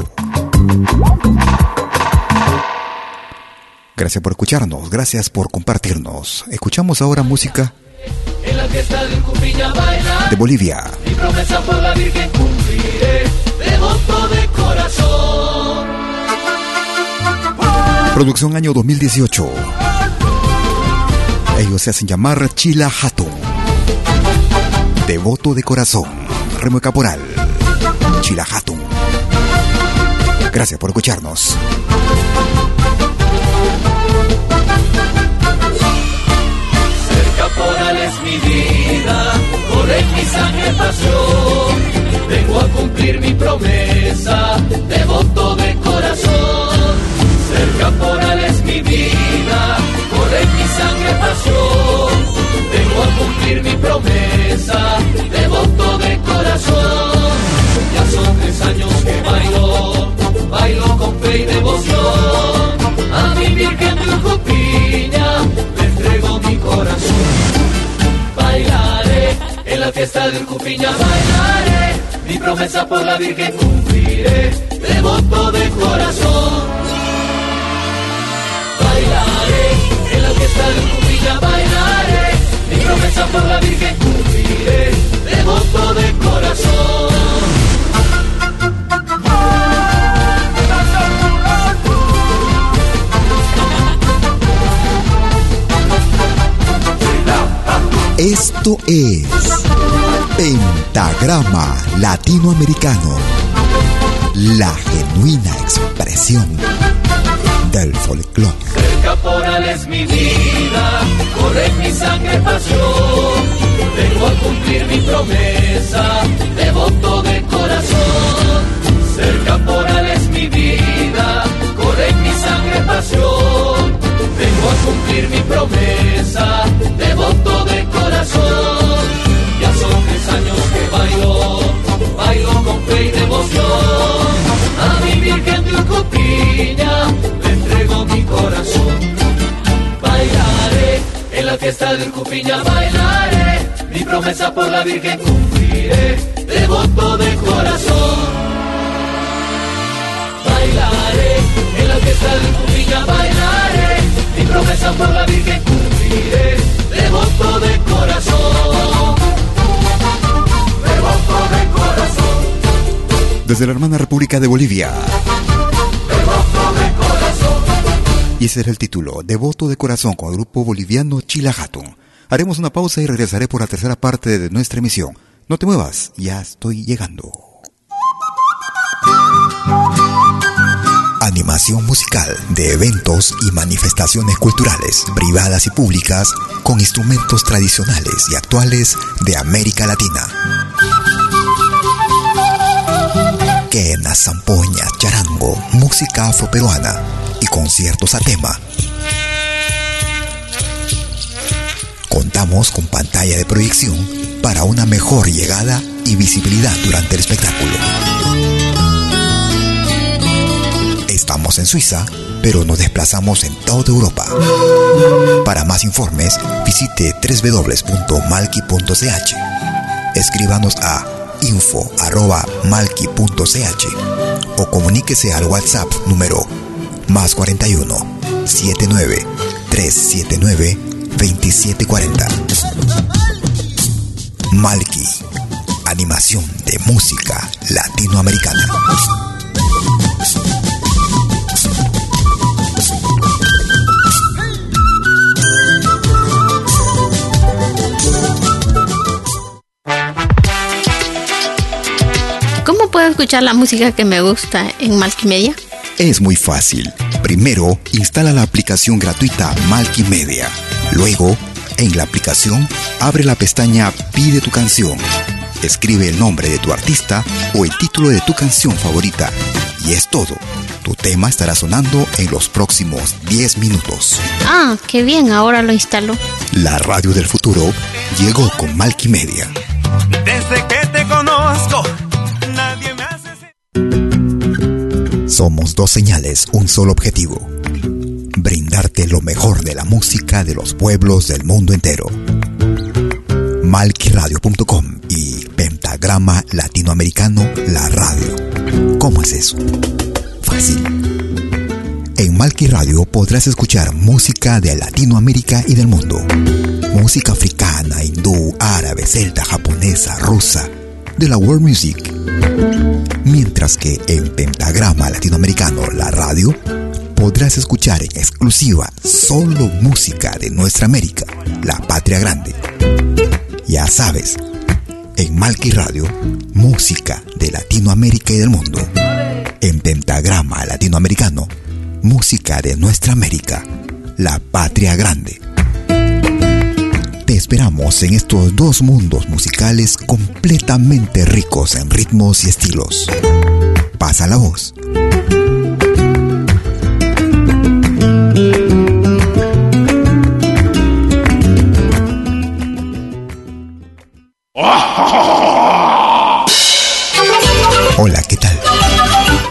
Gracias por escucharnos, gracias por compartirnos. Escuchamos ahora música de Bolivia. Mi promesa por la Virgen cumpliré, devoto de corazón. Producción año dos mil dieciocho. Ellos se hacen llamar Chila Jatun. Devoto de corazón. Remo Caporal. Chila Jatun. Gracias por escucharnos. Ser caporal es mi vida, correr mi sangre pasión. Vengo a cumplir mi promesa, devoto de corazón. Ser caporal es mi vida, correr mi sangre pasión. Vengo a cumplir mi promesa, devoto de corazón. Ya son tres años que bailo, bailo con fe y devoción. A mi Virgen de Ocopiña le entrego mi corazón. Bailaré en la fiesta de Ocopiña, bailaré. Mi promesa por la Virgen cumpliré, devoto de corazón. Bailaré en la fiesta de Ocopiña, bailaré. Mi promesa por la Virgen cumpliré, devoto de corazón. Esto es Pentagrama Latinoamericano, la genuina expresión del folclore. El caporal es mi vida, corre en mi sangre pasión, vengo a cumplir mi promesa, devoto de corazón. Ser caporal es mi vida, corre en mi sangre pasión, vengo a cumplir mi promesa, devoto de corazón. Ya son tres años que bailo, bailo con fe y devoción. A mi Virgen de Ocotiña le entrego mi corazón. Bailaré en la fiesta de Urcupiña, bailaré, mi promesa por la Virgen cumpliré, devoto de corazón. Bailaré en la fiesta de Urcupiña, bailaré, mi promesa por la Virgen cumpliré, devoto de corazón, devoto de corazón. Desde la hermana República de Bolivia, devoto de corazón. Y ese era el título, Devoto de Corazón, con el grupo boliviano Chila Jatun. Haremos una pausa y regresaré por la tercera parte de nuestra emisión. No te muevas, ya estoy llegando. Animación musical de eventos y manifestaciones culturales, privadas y públicas, con instrumentos tradicionales y actuales de América Latina. Quena, zampoña, charango, música afroperuana y conciertos a tema. Contamos con pantalla de proyección para una mejor llegada y visibilidad durante el espectáculo. Estamos en Suiza, pero nos desplazamos en toda Europa. Para más informes, visite doble u doble u doble u punto malqui punto c h. Escríbanos a info arroba malqui punto c h o comuníquese al WhatsApp número más cuarenta y uno, setenta y nueve, trescientos setenta y nueve, veintisiete cuarenta. Malqui, animación de música latinoamericana. ¿Puedo escuchar la música que me gusta en Malqui Media? Es muy fácil. Primero, instala la aplicación gratuita Malqui Media. Luego, en la aplicación, abre la pestaña Pide tu canción. Escribe el nombre de tu artista o el título de tu canción favorita. Y es todo. Tu tema estará sonando en los próximos diez minutos. Ah, qué bien, ahora lo instalo. La radio del futuro llegó con Malqui Media. Desde que te conozco, nadie me hace... Somos dos señales, un solo objetivo: brindarte lo mejor de la música de los pueblos del mundo entero. Malqui radio punto com y Pentagrama Latinoamericano, la radio. ¿Cómo es eso? Fácil. En Malqui Radio podrás escuchar música de Latinoamérica y del mundo. Música africana, hindú, árabe, celta, japonesa, rusa, de la World Music. Mientras que en Pentagrama Latinoamericano, la radio, podrás escuchar en exclusiva solo música de nuestra América, la patria grande. Ya sabes, en Malqui Radio, música de Latinoamérica y del mundo. En Pentagrama Latinoamericano, música de nuestra América, la patria grande. Te esperamos en estos dos mundos musicales completamente ricos en ritmos y estilos. Pasa la voz. Hola, ¿qué tal?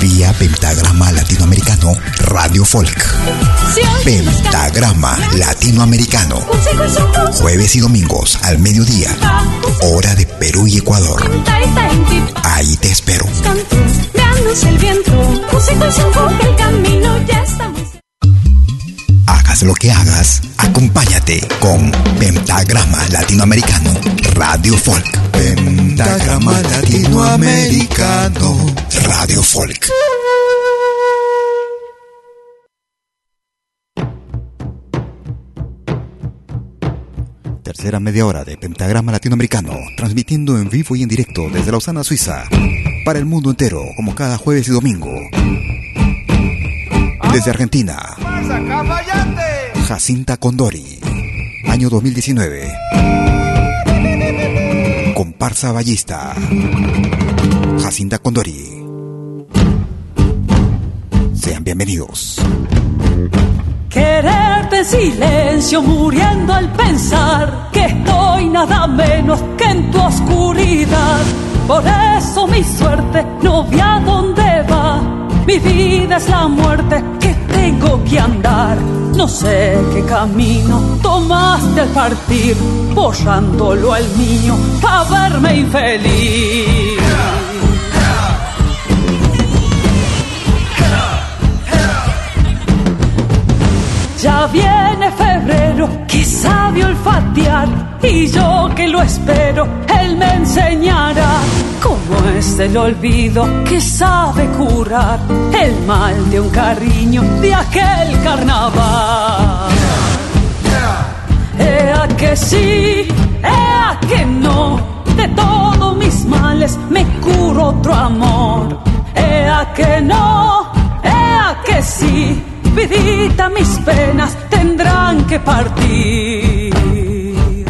Vía Pentagrama Latinoamericano Radio Folk. Pentagrama Latinoamericano. Jueves y domingos al mediodía, hora de Perú y Ecuador. Ahí te espero. Hagas lo que hagas, acompáñate con Pentagrama Latinoamericano, Radio Folk. Pentagrama Latinoamericano, Radio Folk. Tercera media hora de Pentagrama Latinoamericano, transmitiendo en vivo y en directo desde Lausana, Suiza, para el mundo entero, como cada jueves y domingo. Desde Argentina, Jacinta Condori, año dos mil diecinueve. Comparsa ballista, Jacinta Condori. Sean bienvenidos. Quererte en silencio, muriendo al pensar que estoy nada menos que en tu oscuridad. Por eso mi suerte no ve a dónde va. Mi vida es la muerte que tengo que andar. No sé qué camino tomaste al partir, borrándolo al niño pa' verme infeliz. Ya viene febrero que sabe olfatear, y yo que lo espero, él me enseñará cómo es el olvido que sabe curar el mal de un cariño de aquel carnaval. Ea que sí, ea que no, de todos mis males me curo otro amor. Ea que no, ea que sí, vidita, mis penas tendrán que partir.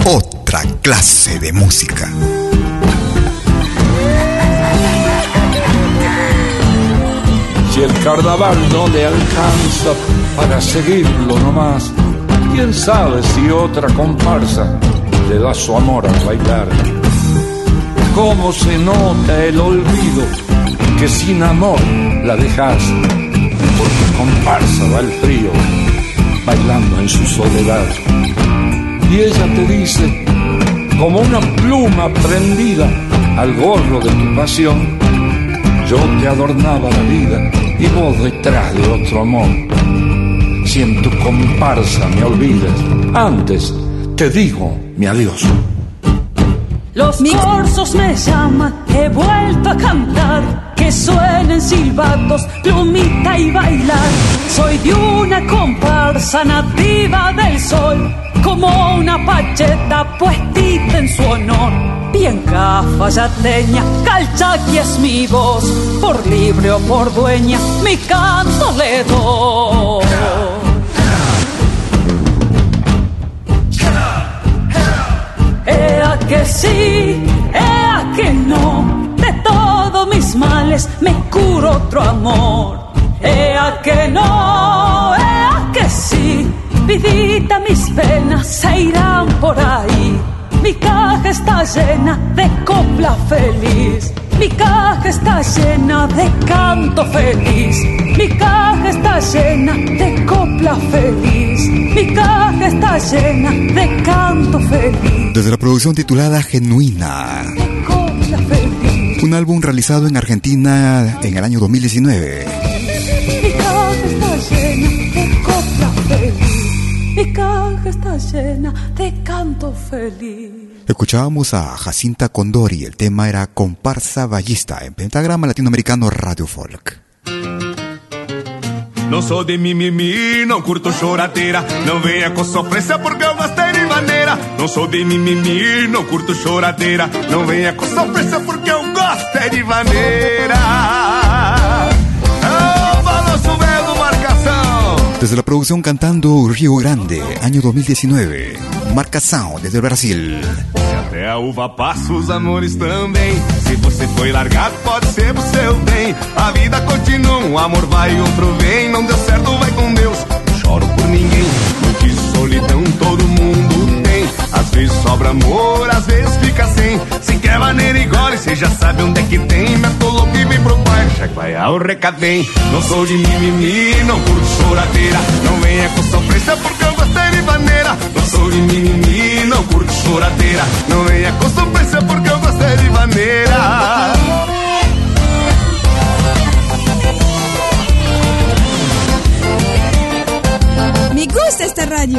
Otra clase de música. Si el carnaval no le alcanza para seguirlo nomás, quién sabe si otra comparsa le da su amor al bailar. Cómo se nota el olvido que sin amor la dejas. Porque comparsa va el frío bailando en su soledad, y ella te dice como una pluma prendida al gorro de tu pasión: yo te adornaba la vida y vos detrás de otro amor. Si en tu comparsa me olvides, antes te digo mi adiós. Los corzos me llaman, he vuelto a cantar, que suenen silbatos, plumita y bailar. Soy de una comparsa nativa del sol, como una pacheta puestita en su honor. Bien cafayateña, calchaqui es mi voz, por libre o por dueña, mi canto le doy. Ea que sí, ea que no, de todos mis males me curo otro amor. Ea que no, ea que sí, vidita, mis penas se irán por ahí. Mi caja está llena de copla feliz, mi caja está llena de canto feliz, mi caja está llena de copla feliz, mi caja está llena de canto feliz. Desde la producción titulada Genuina, de copla feliz, un álbum realizado en Argentina en el año dos mil diecinueve. Mi caja está llena de copla feliz, mi caja está llena de canto feliz. Escuchábamos a Jacinta Condori, el tema era Comparsa Ballista, en Pentagrama Latinoamericano, Radio Folk. No soy de mi mimi, no curto lloratera, no vea con sorpresa porque vas a tener manera. No soy de mi mimi, no curto lloratera, no vea con sorpresa porque aún vas a tener manera. Oh, vamos a subir tu Marcazón. Desde la producción Cantando Río Grande, año dos mil diecinueve. Marcazón, desde el Brasil. Até a uva passa, os amores também. Se você foi largado, pode ser pro seu bem. A vida continua, um amor vai e outro vem. Não deu certo, vai com Deus, não choro por ninguém. Porque solidão todo mundo tem. Às vezes sobra amor, às vezes fica sem. Se quer maneira igual, e cê já sabe onde é que tem. Mas tô louco e vem pro pai, já que vai ao recadem. Não sou de mimimi, não curto choradeira. Não venha com sofrência, porque eu gostei de maneira. Não sou de mimimi, não curto choradeira. Não venha com sofrência, porque eu gostei de maneira. esta rádio.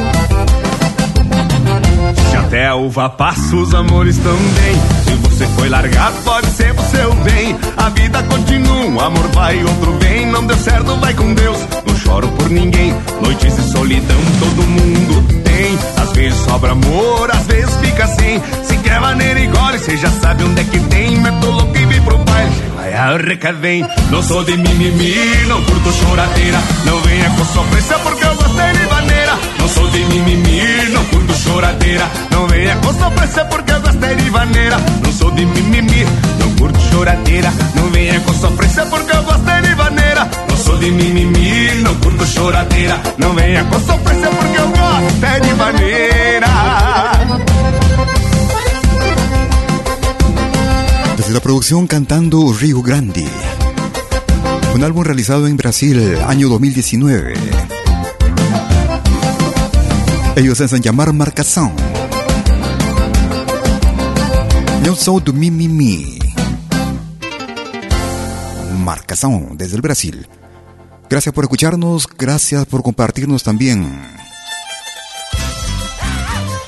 Se até a uva passa, os amores também. Se você foi largar, pode ser o seu bem. A vida continua, amor vai, outro vem. Não deu certo, vai com Deus, não choro por ninguém. Noites de solidão todo mundo tem. Às vezes sobra amor, às vezes fica sem. Se quer maneira igual, cê já sabe onde é que tem. Meto louco e vem pro baile, vai ao recadem. Não sou de mimimi, não curto choradeira. Não venha com sofrência porque eu gostei de maneira. Não sou de mimimi, não curto choradeira. Não venha com sofrência porque eu gostei de maneira. Não sou de mimimi, não curto choradeira. Não venha com sofrência porque eu gostei de maneira. Não sou de mimimi, não curto choradeira. Não venha com sofrência porque eu gostei de maneira. Desde la producción Cantando Río Grande, un álbum realizado en Brasil, año dos mil diecinueve. Ellos se hacen llamar Marcazón. No soy do mi, mi, mi. Marcazón, desde el Brasil. Gracias por escucharnos, gracias por compartirnos también.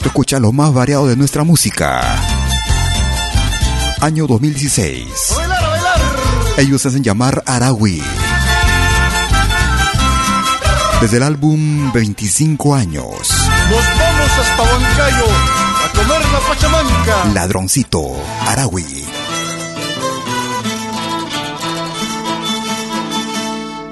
Te escucha lo más variado de nuestra música. Año dos mil dieciséis. ¡Bailar, bailar! Ellos se hacen llamar Araui. Desde el álbum veinticinco años. Nos vamos hasta Huancayo a comer la pachamanca. Ladroncito, Araui.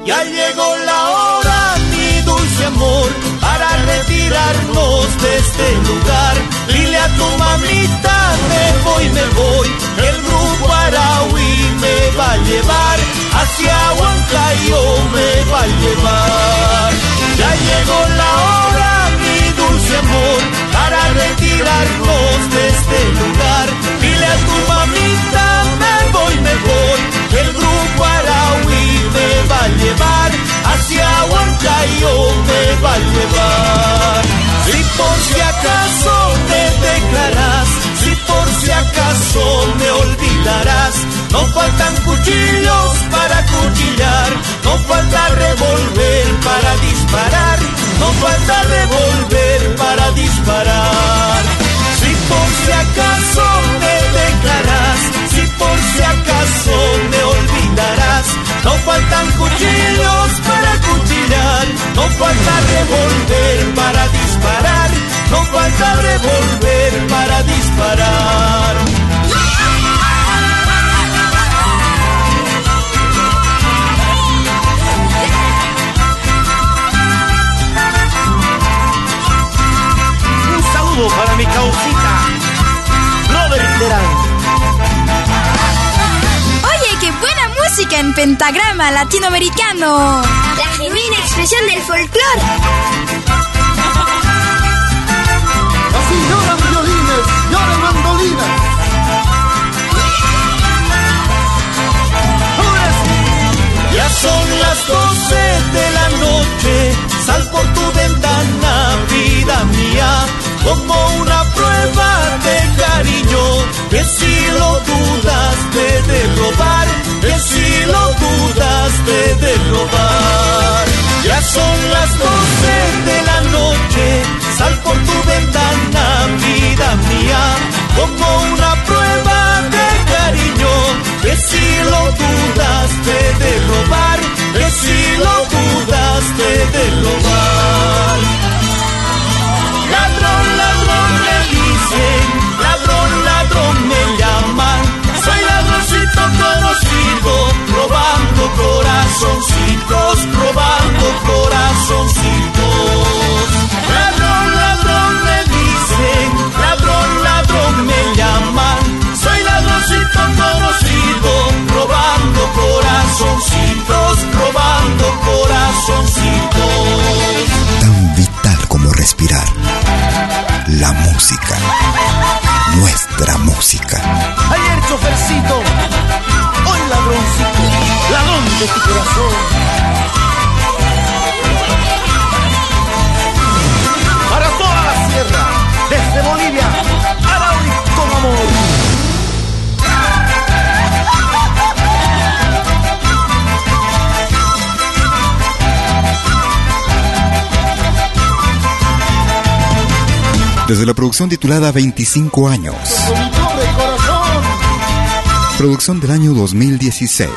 Ya llegó la hora, mi dulce amor, para retirarnos de este lugar. Dile a tu mamita, me voy, me voy, el grupo Araui me va a llevar. Hacia Huancayo me va a llevar. Ya llegó la hora, mi dulce amor, para retirarnos de este lugar. Dile a tu mamita, me voy, me voy, que el grupo Araui me va a llevar. Hacia Huancayo me va a llevar. Si por si acaso te declaras, si por si acaso me olvidarás, no faltan cuchillos para cuchillar, no falta revolver para disparar, no falta revolver para disparar. Si por si acaso me declaras, si por si acaso me olvidarás, no faltan cuchillos para cuchillar, no falta revolver para disparar, no falta revolver para disparar. Para mi causita, Robert Terán. Oye, qué buena música en Pentagrama Latinoamericano. La genuina expresión del folclor. Así lloran violines, lloran mandolinas. ¡Jures! Ya son las doce de la noche. Sal por tu ventana, vida mía, como una prueba de cariño, que si lo dudas te de robar, que si lo dudas te de robar. Ya son las doce de la noche, sal por tu ventana, vida mía, como una prueba de cariño, que si lo dudas te de robar, que si lo dudas te de robar. Ladrón, ladrón me dicen, ladrón, ladrón me llaman. Soy ladroncito conocido, robando corazoncitos, robando corazoncitos. Ladrón, ladrón me dicen, ladrón, ladrón me llaman. Soy ladroncito conocido, robando corazoncitos, robando corazoncitos. Tan vital como respirar. La música, nuestra música. Ayer chofercito, hoy ladroncito, ladrón de tu corazón. Para toda la sierra, desde Bolivia, Araui con amor. Desde la producción titulada veinticinco años. Producción del año dos mil dieciséis.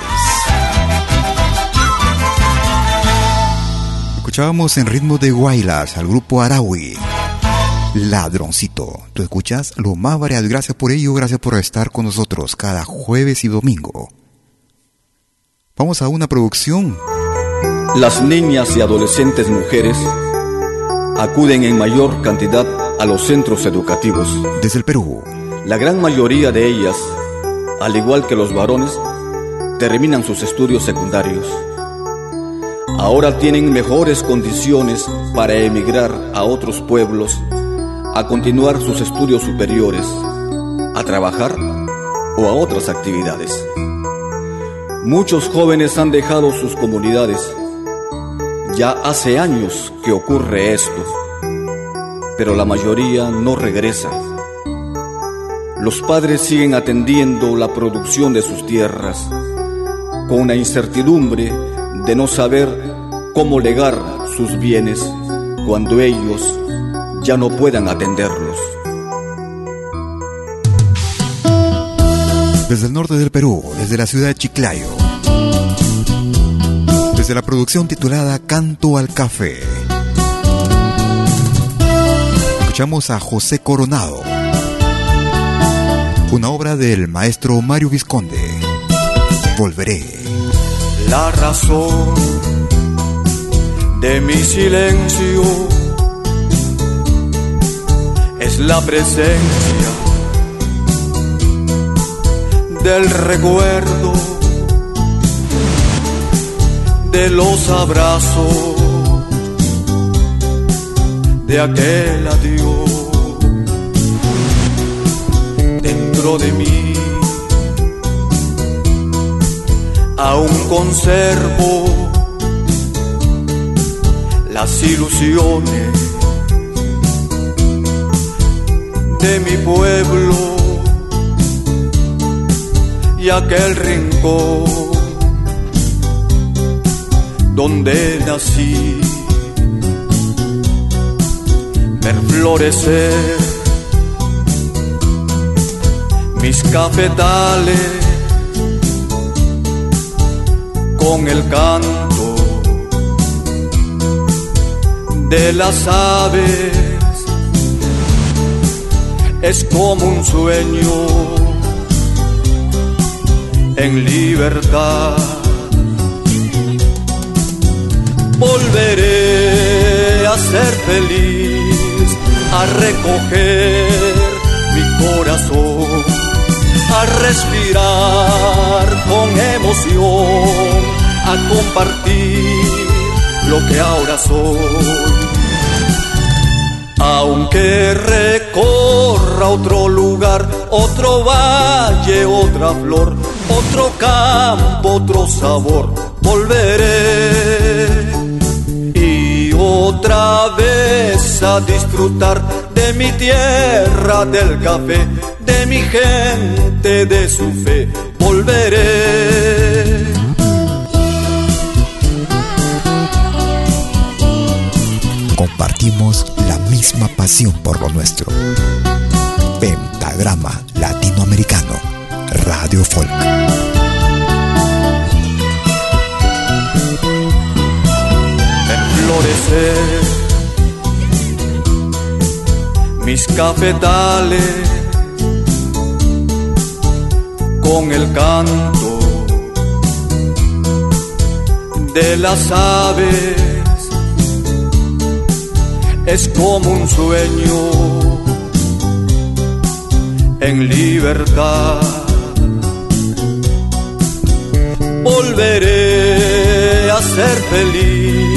Escuchábamos en ritmo de guaylas al grupo Araui, Ladroncito. Tú escuchas lo más variado. Gracias por ello, gracias por estar con nosotros cada jueves y domingo. Vamos a una producción. Las niñas y adolescentes mujeres acuden en mayor cantidad a los centros educativos. Desde el Perú. La gran mayoría de ellas, al igual que los varones, terminan sus estudios secundarios. Ahora tienen mejores condiciones para emigrar a otros pueblos, a continuar sus estudios superiores, a trabajar o a otras actividades. Muchos jóvenes han dejado sus comunidades. Ya hace años que ocurre esto, pero la mayoría no regresa. Los padres siguen atendiendo la producción de sus tierras, con la incertidumbre de no saber cómo legar sus bienes cuando ellos ya no puedan atenderlos. Desde el norte del Perú, desde la ciudad de Chiclayo. Desde la producción titulada Canto al Café. Escuchamos a José Coronado. Una obra del maestro Mario Vizconde. Volveré. La razón de mi silencio es la presencia del recuerdo, de los abrazos, de aquel adiós. Dentro de mí aún conservo las ilusiones de mi pueblo y aquel rincón donde nací, ver florecer mis cafetales con el canto de las aves, es como un sueño en libertad. Volveré a ser feliz, a recoger mi corazón, a respirar con emoción, a compartir lo que ahora soy. Aunque recorra otro lugar, otro valle, otra flor, otro campo, otro sabor, volveré. Otra vez a disfrutar de mi tierra, del café, de mi gente, de su fe, volveré. Compartimos la misma pasión por lo nuestro. Pentagrama Latinoamericano, Radio Folk. Florecer mis cafetales con el canto de las aves, es como un sueño en libertad. Volveré a ser feliz,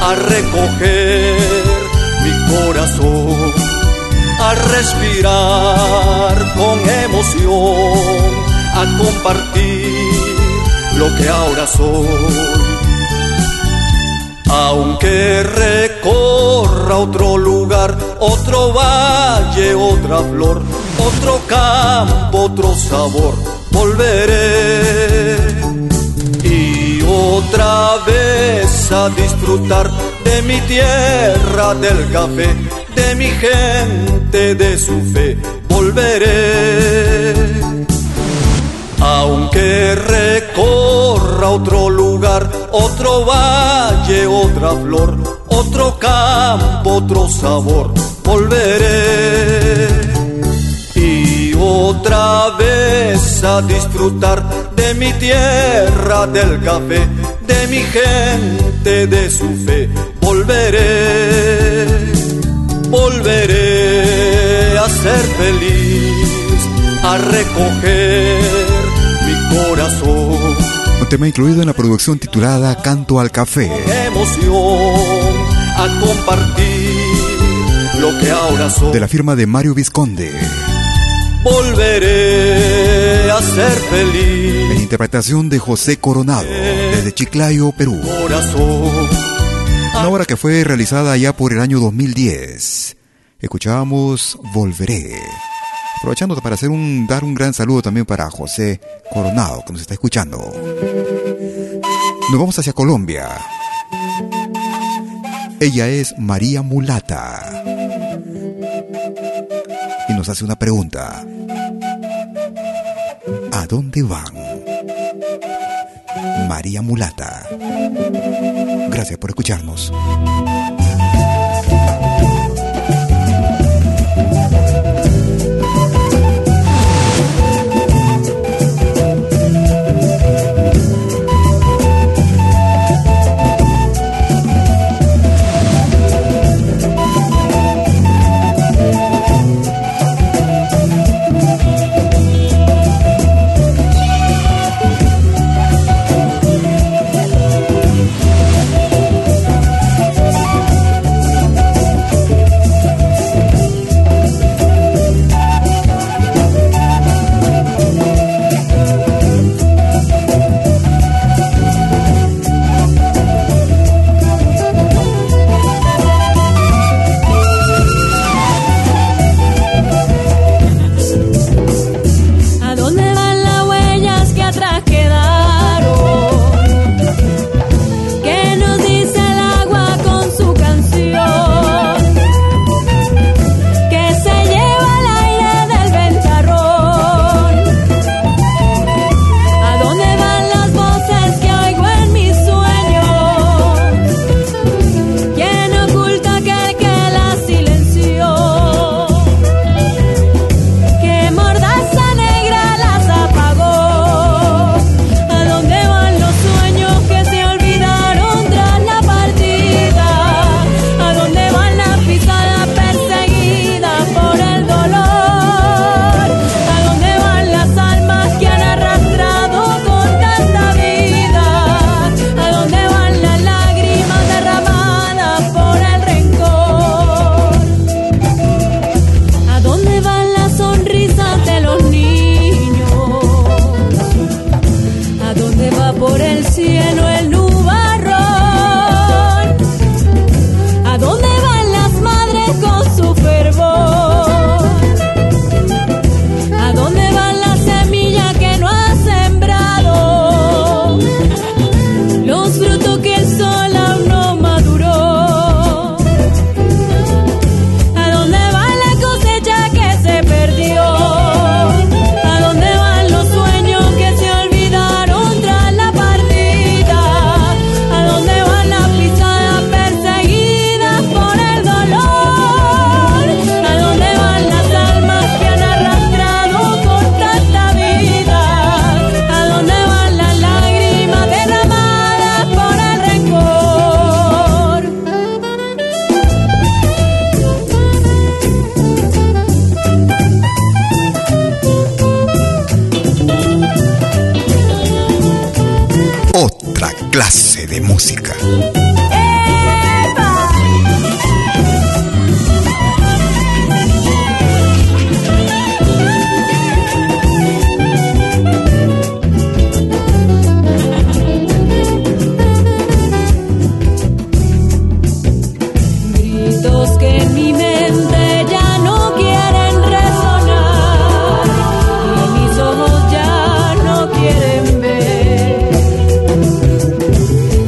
a recoger mi corazón, a respirar con emoción, a compartir lo que ahora soy. Aunque recorra otro lugar, otro valle, otra flor, otro campo, otro sabor, volveré. Otra vez a disfrutar de mi tierra, del café, de mi gente, de su fe volveré. Aunque recorra otro lugar, otro valle, otra flor, otro campo, otro sabor, volveré. Y otra vez a disfrutar de mi tierra, del café, de mi gente, de su fe, volveré. Volveré a ser feliz, a recoger mi corazón. Un tema incluido en la producción titulada Canto al Café. Emoción a compartir lo que ahora soy. De la firma de Mario Vizconde. Volveré a ser feliz. En interpretación de José Coronado, desde Chiclayo, Perú. Corazón. Una obra que fue realizada ya por el año dos mil diez. Escuchábamos Volveré. Aprovechando para hacer un, dar un gran saludo también para José Coronado, que nos está escuchando. Nos vamos hacia Colombia. Ella es María Mulata. Y nos hace una pregunta. ¿A dónde van? María Mulata. Gracias por escucharnos.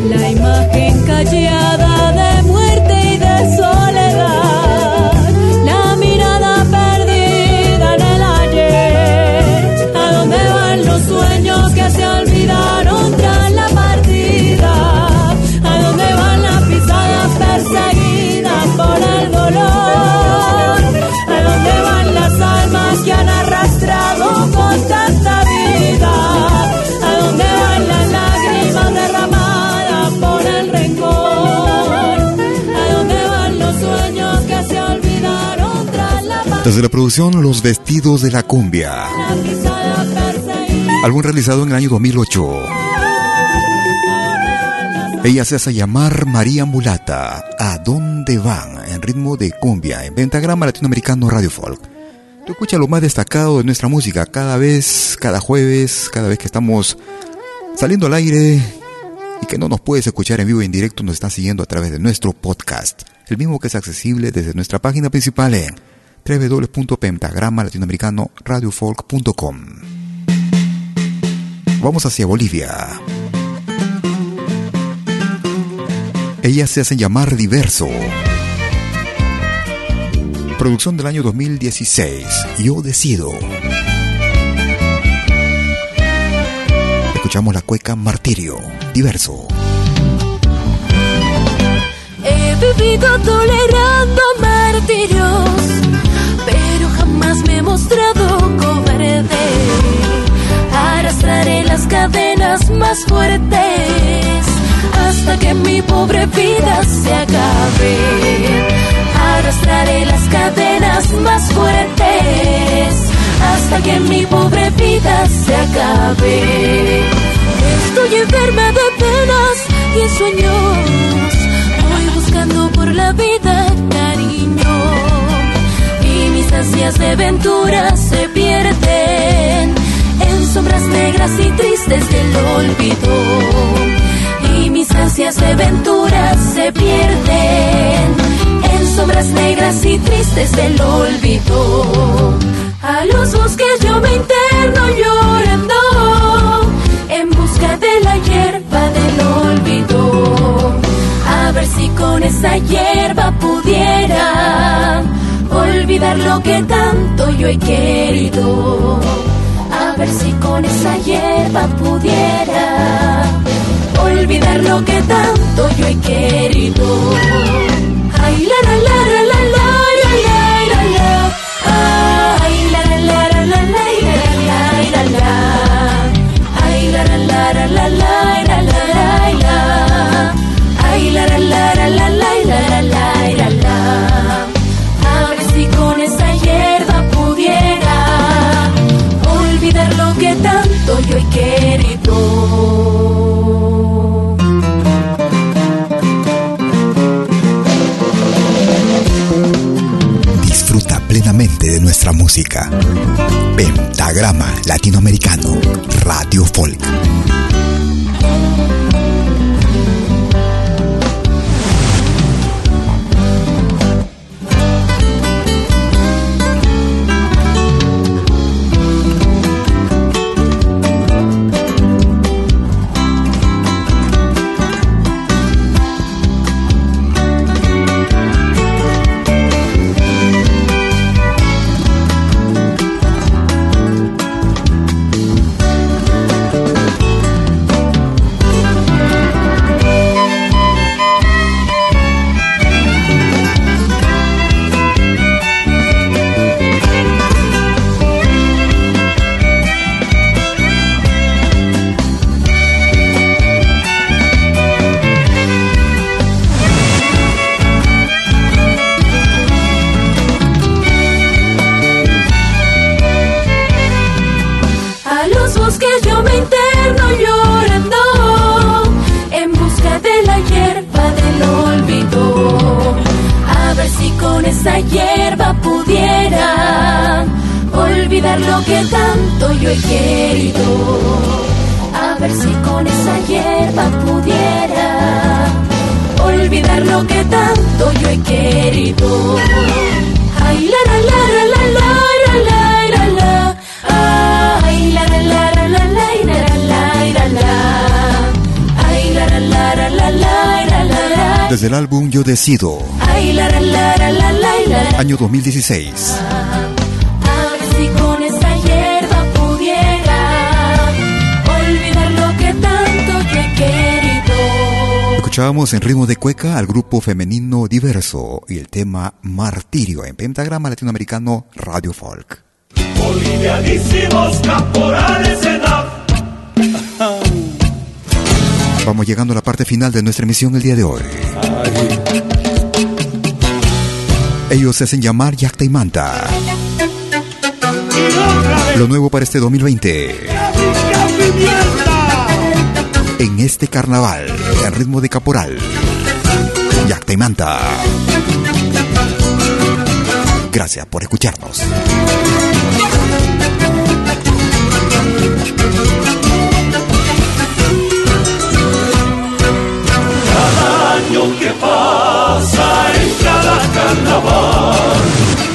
La imagen Desde la producción Los Vestidos de la Cumbia, álbum realizado en el año dos mil ocho. Ella se hace llamar María Mulata. ¿A dónde van? En ritmo de cumbia, en Pentagrama Latinoamericano Radio Folk. Tú escuchas lo más destacado de nuestra música cada vez, cada jueves, cada vez que estamos saliendo al aire y que no nos puedes escuchar en vivo y en directo, nos estás siguiendo a través de nuestro podcast, el mismo que es accesible desde nuestra página principal en doble u doble u doble u punto pentagrama latinoamericano radio folk punto com. Vamos hacia Bolivia. Ellas se hacen llamar Diverso. Producción del año dos mil dieciséis. Yo decido. Escuchamos la cueca Martirio. Diverso. He vivido tolerando martirios, pero jamás me he mostrado cobarde. Arrastraré las cadenas más fuertes hasta que mi pobre vida se acabe. Arrastraré las cadenas más fuertes hasta que mi pobre vida se acabe. Estoy enferma de penas y sueños, voy buscando por la vida cariño, y mis ansias de ventura se pierden en sombras negras y tristes del olvido. Y mis ansias de ventura se pierden en sombras negras y tristes del olvido. A los bosques yo me interno llorando en busca de la hierba del olvido. A ver si con esa hierba pudiera olvidar lo que tanto yo he querido. A ver si con esa hierba pudiera olvidar lo que tanto yo he querido. Ay, la, la, la, la, la, la, la, la, la. Ay, la, la, la, la, la, la, la, la, la. Ay, la, la, la, la, la, la, la, la. Ay, la, la, la, la, la, la, la, la. A ver si con esa hierba pudiera olvidar lo que tanto yo he querido. Plenamente de nuestra música. Pentagrama Latinoamericano Radio Folk. Desde el álbum Yo Decido, año dos mil dieciséis. Escuchábamos en ritmo de cueca al grupo femenino Diverso y el tema Martirio en Pentagrama Latinoamericano Radio Folk. Bolivianísimos caporales en la... Vamos llegando a la parte final de nuestra emisión el día de hoy. Ay. Ellos se hacen llamar Yakta y Manta. Lo nuevo para este dos mil veinte. En este carnaval, al ritmo de caporal, Yakta y Manta. Gracias por escucharnos. Cada año que pasa en cada carnaval,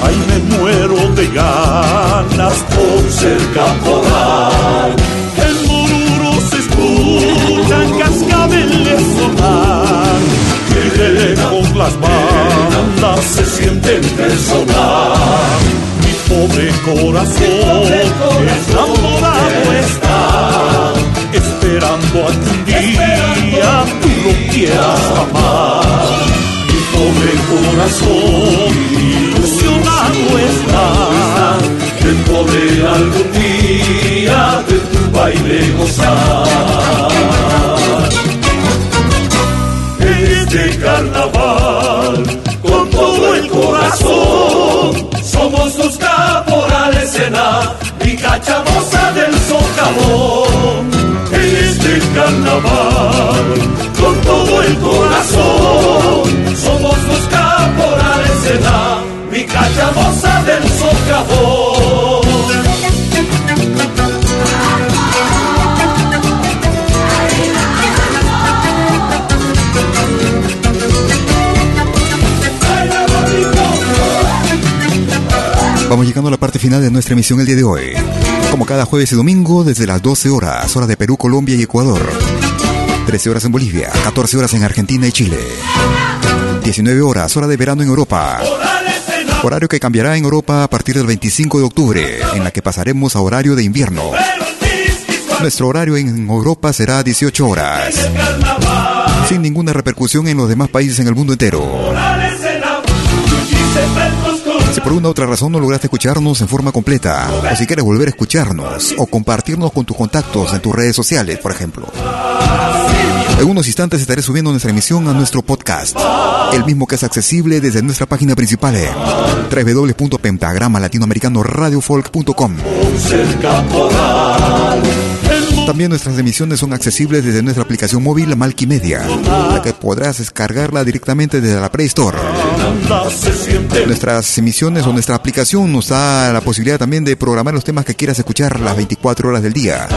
ay, me muero de ganas por ser caporal. En murmuro se escuchan cascabeles sonar, que de lejos las bandas se sienten personal. Mi pobre corazón enamorado está, esperando a que un día tú lo quieras amar. Mi pobre corazón ilusionado está, que podré algún día de tu baile gozar. En este carnaval, con todo el corazón, somos los caporales en la bicachamosa del socavón. En este carnaval, con todo el corazón, somos los caporales en la bicachamosa del socavón. Vamos llegando a la parte final de nuestra emisión el día de hoy. Como cada jueves y domingo, desde las doce horas, hora de Perú, Colombia y Ecuador. trece horas en Bolivia, catorce horas en Argentina y Chile. diecinueve horas, hora de verano en Europa. Horario que cambiará en Europa a partir del veinticinco de octubre, en la que pasaremos a horario de invierno. Nuestro horario en Europa será dieciocho horas. Sin ninguna repercusión en los demás países en el mundo entero. Si por una u otra razón no lograste escucharnos en forma completa, o si quieres volver a escucharnos, o compartirnos con tus contactos en tus redes sociales, por ejemplo. En unos instantes estaré subiendo nuestra emisión a nuestro podcast, el mismo que es accesible desde nuestra página principal en doble u doble u doble u punto pentagrama latinoamericano radio folk punto com. También nuestras emisiones son accesibles desde nuestra aplicación móvil Malqui Media, la que podrás descargarla directamente desde la Play Store. Nuestras emisiones o nuestra aplicación nos da la posibilidad también de programar los temas que quieras escuchar las veinticuatro horas del día.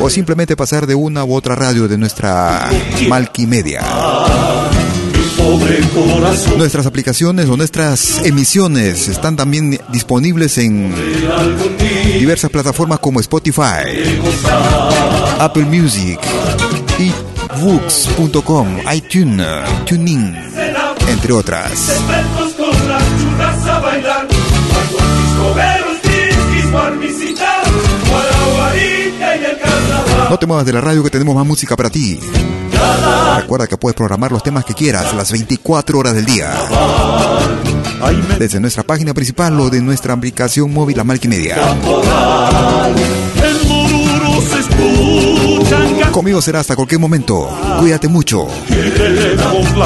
O simplemente pasar de una u otra radio de nuestra Malqui Media. Nuestras aplicaciones o nuestras emisiones están también disponibles en diversas plataformas como Spotify, Apple Music, ebooks punto com, iTunes, TuneIn, entre otras. No te muevas de la radio que tenemos más música para ti. Recuerda que puedes programar los temas que quieras las veinticuatro horas del día. Desde nuestra página principal o de nuestra aplicación móvil, la Malqui Media. Conmigo será hasta cualquier momento. Cuídate mucho.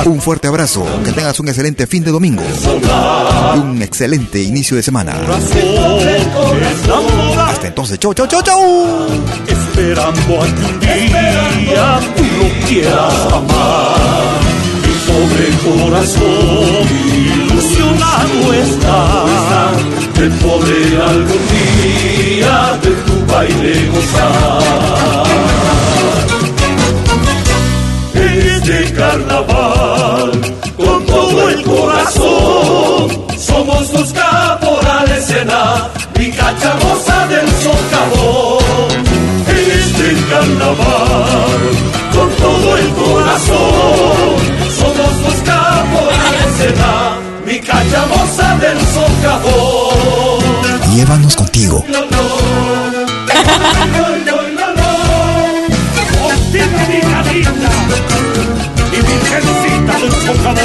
Un fuerte abrazo. Que tengas un excelente fin de domingo. Y un excelente inicio de semana. Hasta entonces, chau, chau, chau, chau. Esperando a que un día tú lo quieras amar. Mi pobre corazón ilusionado está, que podré algún día de tu baile gozar. En este carnaval, con todo el corazón, somos los caporales en la bicachamosa del socavón. En este carnaval, con todo el corazón, somos los caporales en la bicachamosa del socavón. Llévanos contigo. Y virgencita del socavón.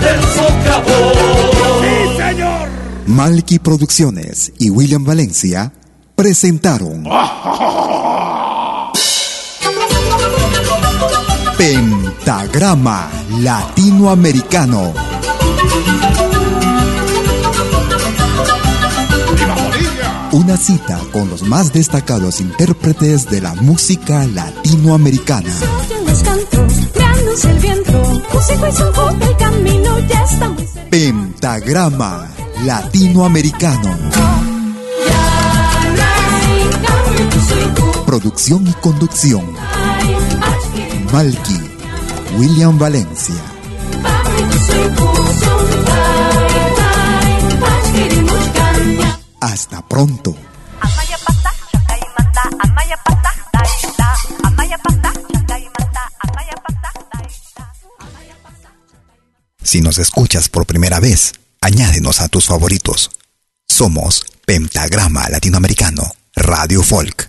Del socavón. ¡Sí, señor! Malqui Producciones y William Valencia presentaron Pentagrama Latinoamericano. Una cita con los más destacados intérpretes de la música latinoamericana. Pentagrama Latinoamericano. Producción y conducción, Malqui William Valencia. Hasta pronto. Si nos escuchas por primera vez, añádenos a tus favoritos. Somos Pentagrama Latinoamericano, Radio Folk.